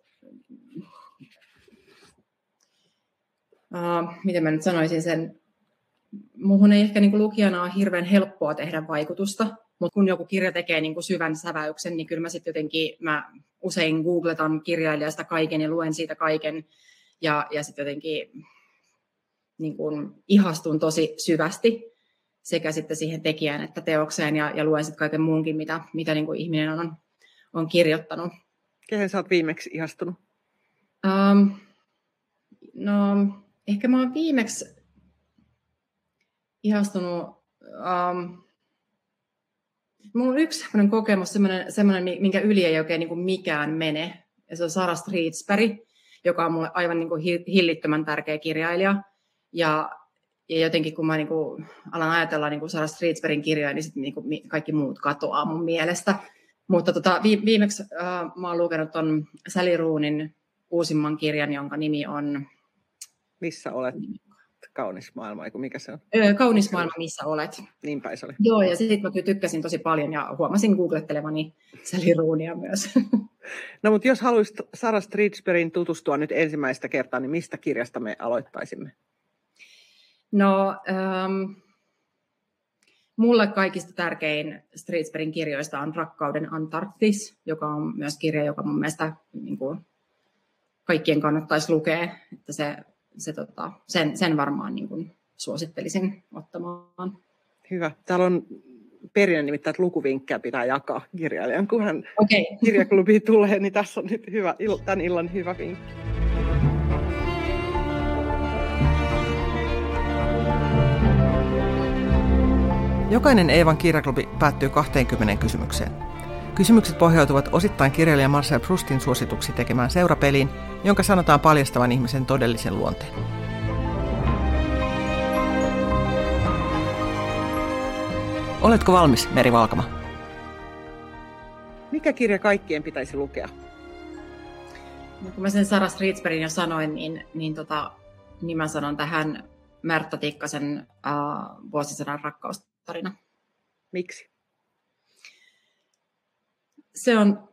Uh, miten mä nyt sanoisin sen, muuhun ei ehkä niin kuin lukijana ole hirveän helppoa tehdä vaikutusta, mutta kun joku kirja tekee niin kuin syvän säväyksen, niin kyllä mä sitten jotenkin, mä usein googletan kirjailijasta kaiken ja luen siitä kaiken, ja, ja sitten jotenkin niin kuin ihastun tosi syvästi sekä sitten siihen tekijään että teokseen, ja, ja luen sitten kaiken muunkin, mitä, mitä niin kuin ihminen on, on kirjoittanut. Kehen sä oot viimeksi ihastunut? Uh, no... Ehkä mä oon viimeksi ihastunut, um, mulla on yksi sellainen kokemus, sellainen, sellainen, minkä yli ei oikein niin kuin mikään mene. Ja se on Sara Stridsberg, joka on mulle aivan niin kuin hillittömän tärkeä kirjailija. Ja, ja jotenkin kun mä niin kuin alan ajatella niin kuin Sara Stridsbergin kirjoja, niin, sitten niin kuin kaikki muut katoaa mun mielestä. Mutta tota, viimeksi uh, mä oon lukenut ton Sally Rooneyn uusimman kirjan, jonka nimi on... Missä olet? Kaunis maailma, eiku mikä se on? Öö, kaunis maailma, missä olet. Niin päin se oli. Joo, ja sitten mä tykkäsin tosi paljon ja huomasin googlettelevani Sally Rooneya myös. No, mutta jos haluaisit Sara Stridsbergin tutustua nyt ensimmäistä kertaa, niin mistä kirjasta me aloittaisimme? No, ähm, mulle kaikista tärkein Stridsbergin kirjoista on Rakkauden Antarktis, joka on myös kirja, joka mun mielestä niin kuin kaikkien kannattaisi lukea, että se... Se, tota, sen, sen varmaan niin kuin suosittelisin ottamaan. Hyvä. Täällä on perinne nimittäin, että lukuvinkkejä pitää jakaa kirjailijan. Kun hän okay. kirjaklubiin tulee, niin tässä on nyt hyvä, tämän illan hyvä vinkki. Jokainen Eevan kirjaklubi päättyy kahteenkymmeneen kysymykseen. Kysymykset pohjautuvat osittain kirjailija Marcel Proustin suosituksi tekemään seurapeliin, jonka sanotaan paljastavan ihmisen todellisen luonteen. Oletko valmis, Meri Valkama? Mikä kirja kaikkien pitäisi lukea? No, kun mä sen Sara Stridsbergin jo sanoin, niin, niin, tota, niin mä sanon tähän Märtta Tikkasen äh, Vuosisadan rakkaustarina. Miksi? Se on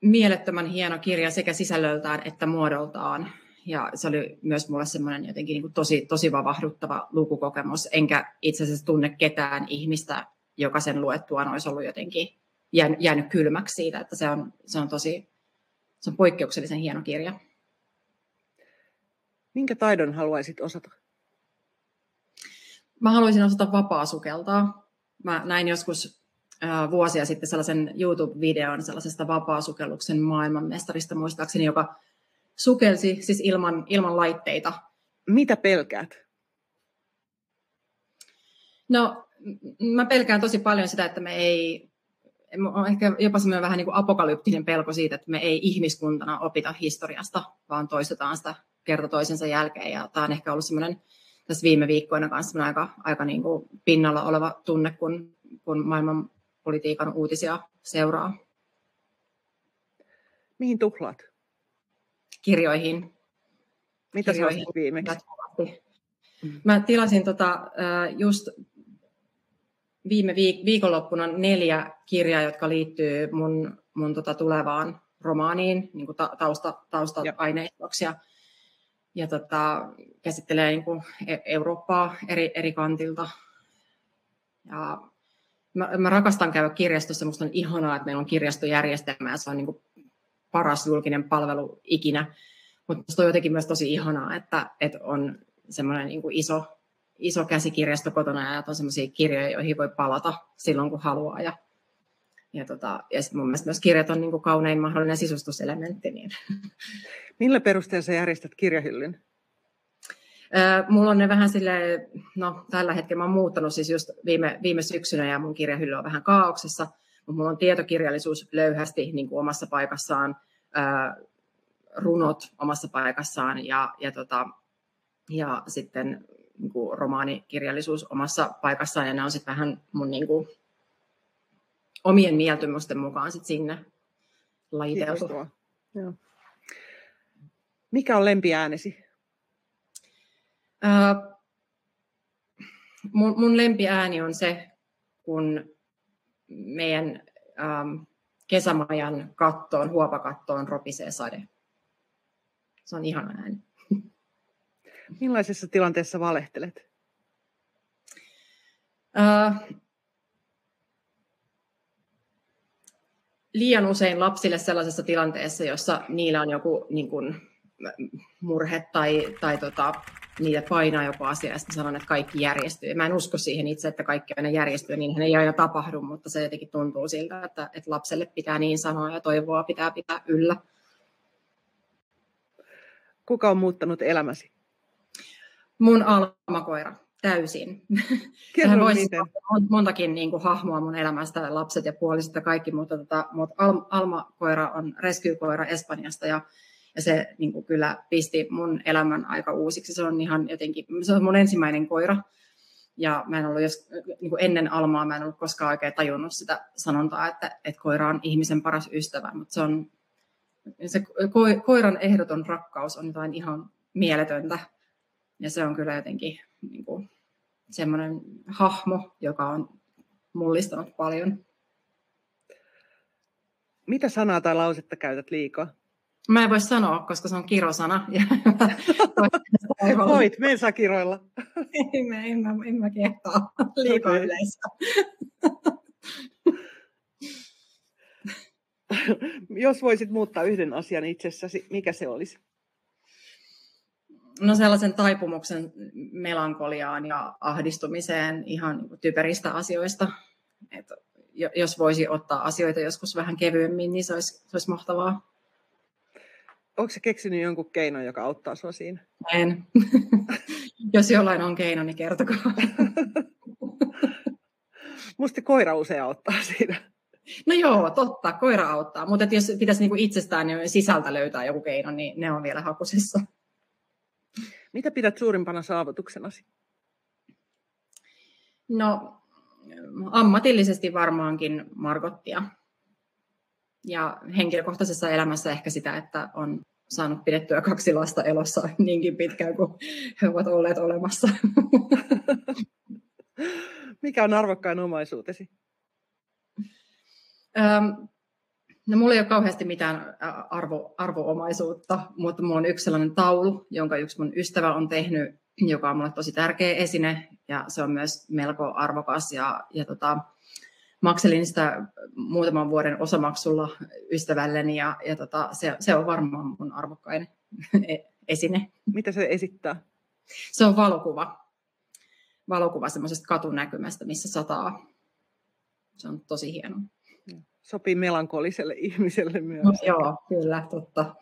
mielettömän hieno kirja sekä sisällöltään että muodoltaan. Ja se oli myös mulle semmoinen jotenkin niin kuin tosi, tosi vavahduttava lukukokemus. Enkä itse asiassa tunne ketään ihmistä, joka sen luettuaan olisi ollut jotenkin jäänyt kylmäksi siitä. Että se on, se on tosi se on poikkeuksellisen hieno kirja. Minkä taidon haluaisit osata? Mä haluaisin osata vapaa-sukeltaa. Mä näin joskus vuosia sitten sellaisen YouTube-videon sellaisesta vapaasukelluksen maailmanmestarista muistaakseni, joka sukelsi siis ilman, ilman laitteita. Mitä pelkäät? No, mä pelkään tosi paljon sitä, että me ei, on ehkä jopa semmoinen vähän niin kuin apokalyptinen pelko siitä, että me ei ihmiskuntana opita historiasta, vaan toistetaan sitä kerta toisensa jälkeen. Ja tämä on ehkä ollut semmoinen tässä viime viikkoina kanssa aika, aika niin kuin pinnalla oleva tunne, kun, kun maailman politiikan uutisia seuraa. Mihin tuhlaat? Kirjoihin. Mitä sä olet viimeksi? Mä tilasin tota, just viime viik- viikonloppuna neljä kirjaa, jotka liittyy mun, mun tota tulevaan romaaniin niin kuin ta- tausta, tausta-aineistoksi. Ja, ja tota, käsittelee niin kuin Eurooppaa eri, eri kantilta. Ja Mä, mä rakastan käydä kirjastossa. Musta on ihanaa, että meillä on kirjastojärjestelmä ja se on niin kuin paras julkinen palvelu ikinä. Mutta musta on jotenkin myös tosi ihanaa, että, että on semmoinen niin kuin iso, iso käsikirjasto kotona ja on semmoisia kirjoja, joihin voi palata silloin, kun haluaa. Ja, ja, tota, ja sit mun mielestä myös kirjat on niin kuin kaunein mahdollinen sisustuselementti. Niin. Millä perusteella sä järjestät kirjahyllyn? Mulla on ne vähän silleen, no tällä hetkellä mä oon muuttanut siis just viime, viime syksynä ja mun kirjahylly on vähän kaauksessa, mutta mulla on tietokirjallisuus löyhästi niin kuin omassa paikassaan, runot omassa paikassaan ja, ja, tota, ja sitten niin kuin romaanikirjallisuus omassa paikassaan ja ne on sitten vähän mun niin kuin omien mieltymysten mukaan sitten sinne lajiteltu. Joo. Mikä on lempiäänesi? Uh, mun, mun lempiääni on se, kun meidän uh, kesämajan kattoon, huopakattoon ropisee sade. Se on ihana ääni. Millaisessa tilanteessa valehtelet? Uh, liian usein lapsille sellaisessa tilanteessa, jossa niillä on joku niin kun, murhe tai... tai tota, niitä painaa jopa asiaa ja sitten sanon, että kaikki järjestyy. Mä en usko siihen itse, että kaikki aina järjestyy, niinhän ei aina tapahdu, mutta se jotenkin tuntuu siltä, että, että lapselle pitää niin sanoa ja toivoa pitää pitää yllä. Kuka on muuttanut elämäsi? Mun almakoira, täysin. Kerro voisi montakin niin kuin, hahmoa mun elämästä, lapset ja puoliset ja kaikki, mutta, tota, mutta almakoira on rescue-koira Espanjasta ja Ja se niin kuin kyllä pisti mun elämän aika uusiksi. Se on ihan jotenkin, se on mun ensimmäinen koira. Ja mä en ollut, jos, niin kuin ennen Almaa mä en ollut koskaan oikein tajunnut sitä sanontaa, että, että koira on ihmisen paras ystävä. Mutta se on, se ko, koiran ehdoton rakkaus on jotain ihan mieletöntä. Ja se on kyllä jotenkin niin kuin semmoinen hahmo, joka on mullistanut paljon. Mitä sanaa tai lausetta käytät liikaa? Mä en voi sanoa, koska se on kirosana. Voit, me en saa kiroilla. Ei, mä, en, mä, en mä kehtaa liikaa yleensä. Jos voisit muuttaa yhden asian itsessäsi, mikä se olisi? No sellaisen taipumuksen melankoliaan ja ahdistumiseen ihan niin kuin typeristä asioista. Et jos voisi ottaa asioita joskus vähän kevyemmin, niin se olisi, se olisi mahtavaa. Onko sä keksinyt jonkun keinon, joka auttaa sua siinä? En. Jos jollain on keino, niin kertokaa. Musta koira usein auttaa siinä. No joo, totta, koira auttaa. Mutta jos pitäisi niinku itsestään niin sisältä löytää joku keino, niin ne on vielä hakusessa. Mitä pidät suurimpana saavutuksenasi? No, ammatillisesti varmaankin Margottia. Ja henkilökohtaisessa elämässä ehkä sitä, että on saanut pidettyä kaksi lasta elossa niinkin pitkään kuin he ovat olleet olemassa. Mikä on arvokkain omaisuutesi? Öm, no mulla ei ole kauheasti mitään arvo, arvo-omaisuutta, mutta mulla on yksi sellainen taulu, jonka yksi mun ystävä on tehnyt, joka on mulle tosi tärkeä esine. Ja se on myös melko arvokas ja, ja tota, makselin sitä muutaman vuoden osamaksulla ystävälleni ja, ja tota, se, se on varmaan mun arvokkain esine. Mitä se esittää? Se on valokuva. Valokuva semmoisesta katunäkymästä, missä sataa. Se on tosi hieno. Sopii melankoliselle ihmiselle myös. No, joo, kyllä, totta.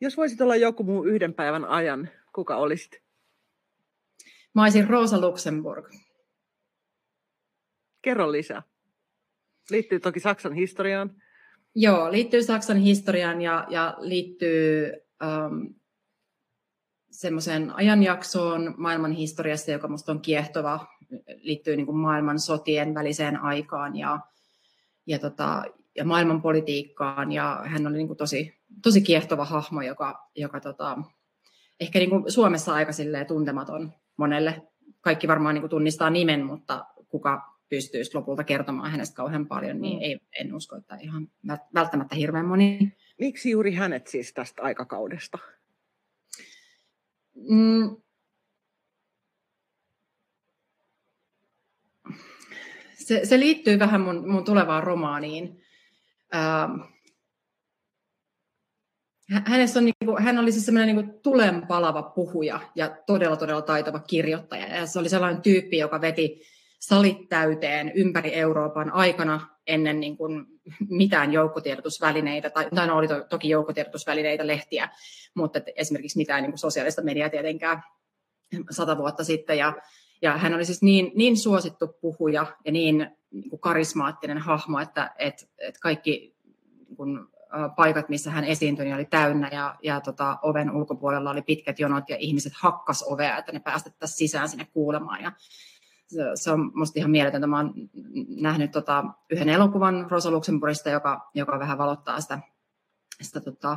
Jos voisit olla joku muu yhden päivän ajan, kuka olisit? Mä olisin Rosa Luxemburg. Kerro lisää. Liittyy toki Saksan historiaan. Joo, liittyy Saksan historiaan ja, ja liittyy ähm, semmoiseen ajanjaksoon maailman historiassa, joka musta on kiehtova. Liittyy niin kuin maailman sotien väliseen aikaan ja, ja, tota, ja maailman politiikkaan. Ja hän oli niin kuin tosi, tosi kiehtova hahmo, joka, joka tota, ehkä niin kuin Suomessa aika silleen tuntematon monelle. Kaikki varmaan niin kuin tunnistaa nimen, mutta kuka pystyisi lopulta kertomaan hänestä kauhean paljon, niin ei, en usko, että ihan välttämättä hirveän moni. Miksi juuri hänet siis tästä aikakaudesta? Mm. Se, se liittyy vähän mun, mun tulevaan romaaniin. Ähm. Hänessä on niinku, hän oli siis semmoinen niinku tulenpalava puhuja ja todella, todella taitava kirjoittaja. Ja se oli sellainen tyyppi, joka veti salit täyteen ympäri Euroopan aikana ennen niin kuin mitään joukkotiedotusvälineitä, tai, tai no oli to, toki joukkotiedotusvälineitä, lehtiä, mutta esimerkiksi mitään niin kuin sosiaalista mediaa tietenkään sata vuotta sitten. Ja, ja hän oli siis niin, niin suosittu puhuja ja niin, niin kuin karismaattinen hahmo, että et, et kaikki niin kuin, paikat, missä hän esiintyi, oli täynnä ja, ja tota, oven ulkopuolella oli pitkät jonot ja ihmiset hakkas ovea, että ne päästettäisiin sisään sinne kuulemaan. Ja, se on musta ihan mieletöntä. Mä oon nähnyt tota yhden elokuvan Rosa Luxemburgista, joka, joka vähän valottaa sitä, sitä, tota,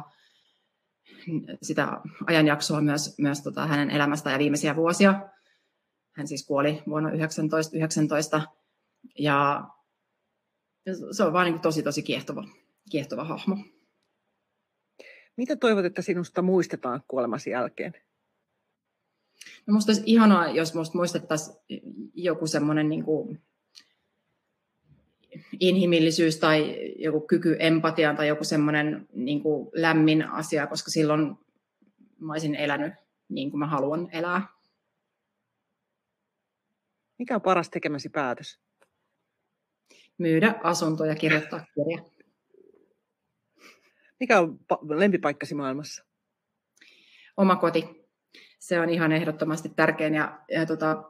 sitä ajanjaksoa myös, myös tota hänen elämästään ja viimeisiä vuosia. Hän siis kuoli vuonna yhdeksäntoista yhdeksäntoista ja se on vaan niin kuin tosi tosi kiehtova, kiehtova hahmo. Mitä toivot, että sinusta muistetaan kuolemasi jälkeen? No musta olisi ihanaa, jos musta muistettaisiin joku semmoinen niin kuin inhimillisyys tai joku kyky empatiaan tai joku semmoinen niin kuin lämmin asia, koska silloin mä olisin elänyt niin kuin mä haluan elää. Mikä on paras tekemäsi päätös? Myydä asunto ja kirjoittaa kirja. Mikä on lempipaikkasi maailmassa? Oma koti. Se on ihan ehdottomasti tärkein ja, ja tota,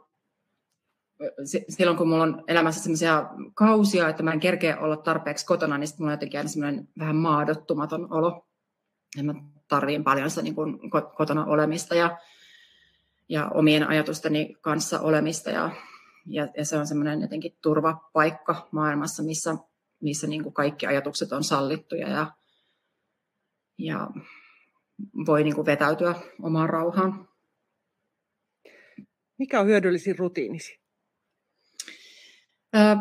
silloin kun mulla on elämässä sellaisia kausia, että mä en kerkeä olla tarpeeksi kotona, niin sitten mulla on jotenkin aina sellainen vähän maadottumaton olo. Ja mä tarviin paljon sitä niin kuin kotona olemista ja, ja omien ajatusteni kanssa olemista ja, ja, ja se on sellainen jotenkin turvapaikka maailmassa, missä, missä niin kuin kaikki ajatukset on sallittuja ja, ja voi niin kuin vetäytyä omaan rauhaan. Mikä on hyödyllisin rutiinisi? Äh,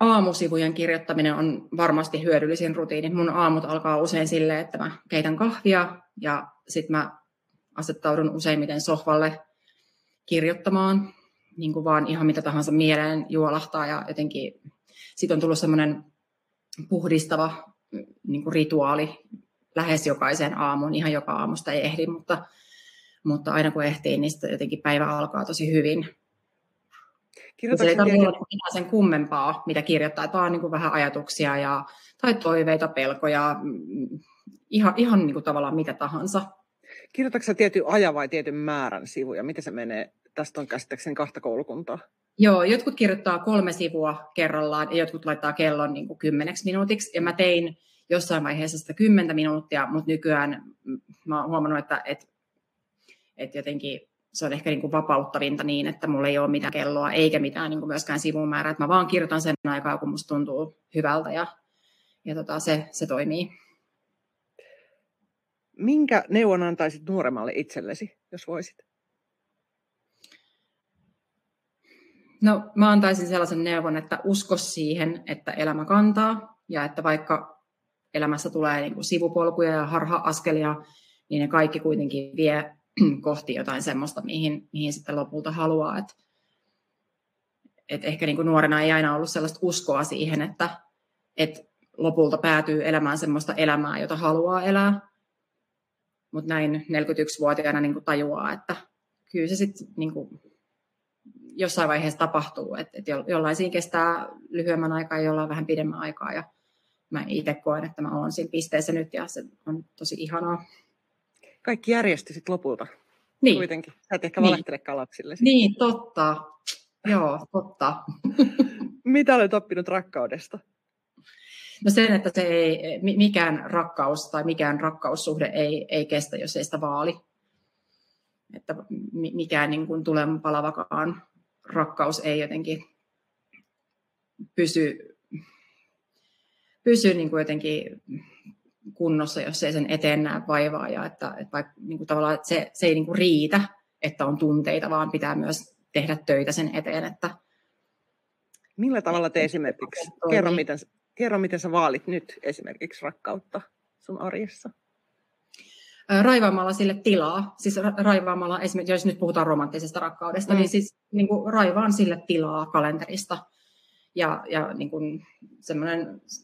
aamusivujen kirjoittaminen on varmasti hyödyllisin rutiini. Mun aamut alkaa usein silleen, että mä keitän kahvia ja sitten mä asettaudun useimmiten sohvalle kirjoittamaan. Niin kuin vaan ihan mitä tahansa mieleen juolahtaa ja jotenkin siitä on tullut semmoinen puhdistava niin kuin rituaali lähes jokaiseen aamuun. Ihan joka aamusta ei ehdi, mutta, mutta aina kun ehtii, niin sitten jotenkin päivä alkaa tosi hyvin. Se ei tarvitse olla mitään sen kummempaa, mitä kirjoittaa, vaan niin kuin vähän ajatuksia ja, tai toiveita, pelkoja, ihan, ihan niin kuin tavallaan mitä tahansa. Kirjoitatko sä tietyn ajan vai tietyn määrän sivuja? Miten se menee? Tästä on käsittääkseni kahta koulukuntaa. Joo, jotkut kirjoittaa kolme sivua kerrallaan ja jotkut laittaa kellon niin kuin kymmeneksi minuutiksi. Ja mä tein jossain vaiheessa sitä kymmentä minuuttia, mutta nykyään mä oon huomannut, että, että, että jotenkin se on ehkä niin kuin vapauttavinta niin, että mulla ei ole mitään kelloa eikä mitään niin kuin myöskään sivun määrää. Että mä vaan kirjoitan sen aikaa, kun musta tuntuu hyvältä ja, ja tota, se, se toimii. Minkä neuvon antaisit nuoremmalle itsellesi, jos voisit? No, mä antaisin sellaisen neuvon, että usko siihen, että elämä kantaa ja että vaikka elämässä tulee niin kuin sivupolkuja ja harha-askelia, niin ne kaikki kuitenkin vie kohti jotain semmoista, mihin, mihin sitten lopulta haluaa. Et, et ehkä niin kuin nuorena ei aina ollut sellaista uskoa siihen, että et lopulta päätyy elämään semmoista elämää, jota haluaa elää. Mutta näin neljäkymmentäyksivuotiaana niin kuin tajuaa, että kyllä se sitten niin kuin jossain vaiheessa tapahtuu, että et jollain siinä kestää lyhyemmän aikaa ja jollain vähän pidemmän aikaa. Ja mä itse koen, että mä oon siinä pisteessä nyt ja se on tosi ihanaa. Kaikki järjestyi sitten lopulta niin. Kuitenkin. Sä et ehkä niin. Valehtelekaan lapsille. Niin, totta. Joo, totta. Mitä olet oppinut rakkaudesta? No sen, että se ei, mikään rakkaus tai mikään rakkaussuhde ei, ei kestä, jos ei sitä vaali. Että mikään niin kuin tulen palavakaan rakkaus ei jotenkin pysy, pysy niin kuin jotenkin kunnossa, jos ei sen eteen näe vaivaa. Ja että, että vaikka, niin kuin tavallaan, että se, se ei niin kuin riitä, että on tunteita, vaan pitää myös tehdä töitä sen eteen. Että millä tavalla te esimerkiksi, kerro miten, kerro miten sä vaalit nyt esimerkiksi rakkautta sun arjessa? Raivaamalla sille tilaa, siis raivaamalla, esimerkiksi jos nyt puhutaan romanttisesta rakkaudesta, mm. niin siis niin kuin raivaan sille tilaa kalenterista. Ja, ja niin kuin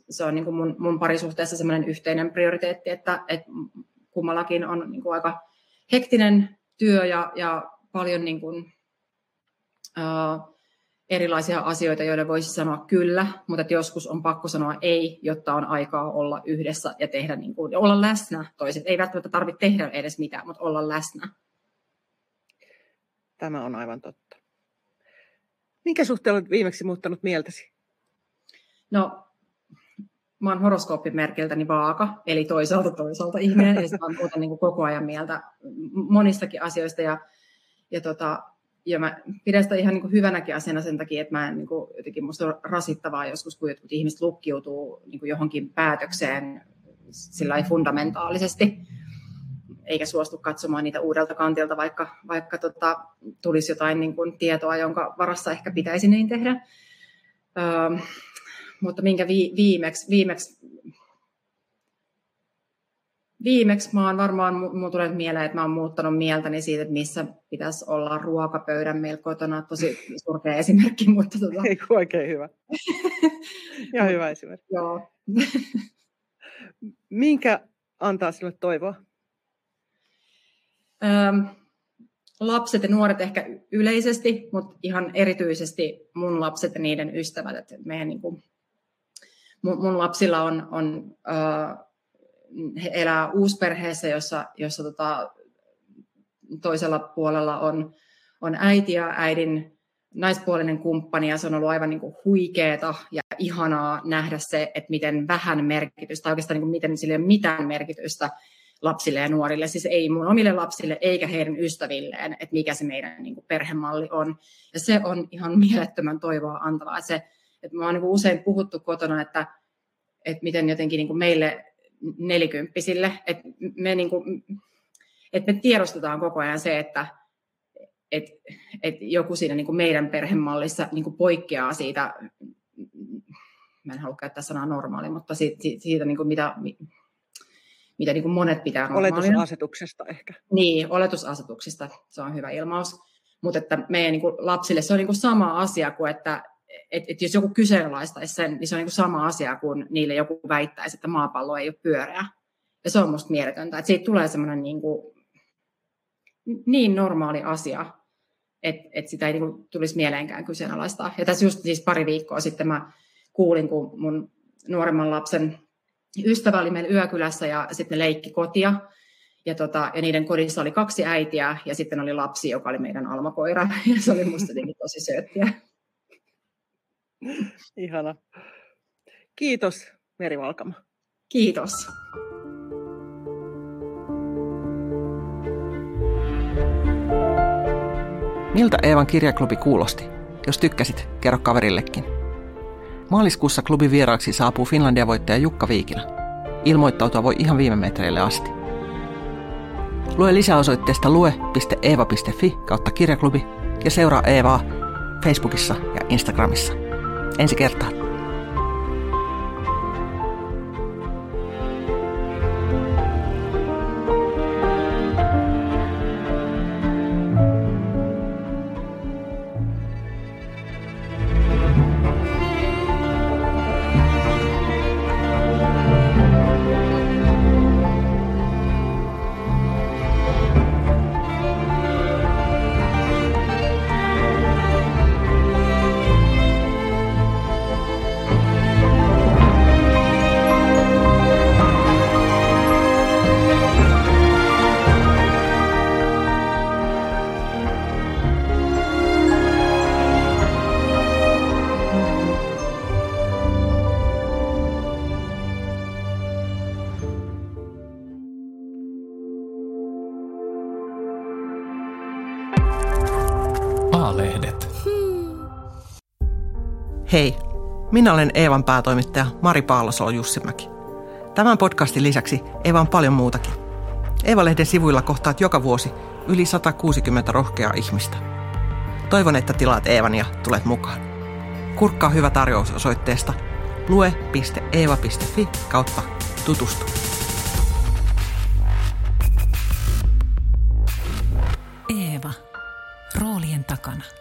se on niin kuin mun, mun parisuhteessa semmoinen yhteinen prioriteetti, että, että kummallakin on niin kuin aika hektinen työ ja, ja paljon niin kuin, äh, erilaisia asioita, joille voisi sanoa kyllä, mutta että joskus on pakko sanoa ei, jotta on aikaa olla yhdessä ja tehdä niin kuin, olla läsnä toiset. Ei välttämättä tarvitse tehdä edes mitään, mutta olla läsnä. Tämä on aivan totta. Minkä suhteen olet viimeksi muuttanut mieltäsi? No, mä oon horoskooppimerkiltäni vaaka, eli toisaalta toisaalta ihminen, eli mä muutan niin kuin koko ajan mieltä monistakin asioista ja, ja tota, ja mä pidän sitä ihan niin kuin hyvänäkin asiana sen takia, että mä en, niin kuin, jotenkin musta on rasittavaa joskus, kun jotkut ihmiset lukkiutuu niin kuin johonkin päätökseen sillä fundamentaalisesti, eikä suostu katsomaan niitä uudelta kantilta, vaikka, vaikka tota, tulisi jotain niin kuin tietoa, jonka varassa ehkä pitäisi niin tehdä. Öö, mutta minkä vi, viimeksi, viimeksi, Viimeksi mä oon varmaan, mulla tulee mieleen, että mä oon muuttanut mieltäni siitä, että missä pitäisi olla ruokapöydän meillä kotona. Tosi surkea esimerkki, mutta tota... Ei kun oikein hyvä. Ihan hyvä esimerkki. Joo. Minkä antaa sinulle toivoa? Ähm, lapset ja nuoret ehkä yleisesti, mutta ihan erityisesti mun lapset ja niiden ystävät. Että meidän, niin kuin, mun, mun lapsilla on... on äh, he elää uusperheessä, jossa, jossa tota, toisella puolella on, on äiti ja äidin naispuolinen kumppani. Ja se on ollut aivan niin kuin huikeeta ja ihanaa nähdä se, että miten vähän merkitystä, oikeastaan niin kuin miten sillä ei ole mitään merkitystä lapsille ja nuorille. Siis ei mun omille lapsille eikä heidän ystävilleen, että mikä se meidän niin kuin perhemalli on. Ja se on ihan mielettömän toivoa antavaa. Että se, että me on niin kuin usein puhuttu kotona, että, että miten jotenkin niin kuin meille... nelikymppisille, että me, niinku, et me tiedostetaan koko ajan se, että että et joku siinä niin kuin meidän perhemallissa niin kuin poikkeaa siitä, mä en halua käyttää sanaa normaali, mutta siitä, siitä, siitä niin kuin mitä, mitä niin kuin monet pitää normaalina. Oletusasetuksesta ehkä. Niin, oletusasetuksista, se on hyvä ilmaus. Mutta että meidän niin kuin lapsille se on niin kuin sama asia kuin, että et, et jos joku kyseenalaistaisi sen, niin se on niin kuin sama asia kuin niille joku väittäisi, että maapallo ei ole pyöreä. Ja se on musta mieletöntä, että siitä tulee semmoinen niin, niin normaali asia, että, että sitä ei niin kuin tulisi mieleenkään kyseenalaistaa. Ja tässä just siis pari viikkoa sitten mä kuulin, kun mun nuoremman lapsen ystävä oli meillä yökylässä ja sitten leikki kotia. Ja, tota, ja niiden kodissa oli kaksi äitiä ja sitten oli lapsi, joka oli meidän Alma-koira. Ja se oli musta tosi sööttiä. Ihana. Kiitos, Meri Valkama. Kiitos. Miltä Eevan kirjaklubi kuulosti? Jos tykkäsit, kerro kaverillekin. Maaliskuussa klubin vieraaksi saapuu Finlandia-voittaja Jukka Viikilä. Ilmoittautua voi ihan viime metreille asti. Lue lisää osoitteesta lue piste eeva piste fi kautta kirjaklubi ja seuraa Eevaa Facebookissa ja Instagramissa. Ensi kertaan. Hei, minä olen Eevan päätoimittaja Mari Paalosolo-Jussimäki. Tämän podcastin lisäksi Eeva on paljon muutakin. Eeva-lehden sivuilla kohtaat joka vuosi yli sata kuusikymmentä rohkeaa ihmistä. Toivon, että tilaat Eevan ja tulet mukaan. Kurkkaa hyvä tarjous osoitteesta lue piste eeva piste fi kautta tutustu. Eeva, roolien takana.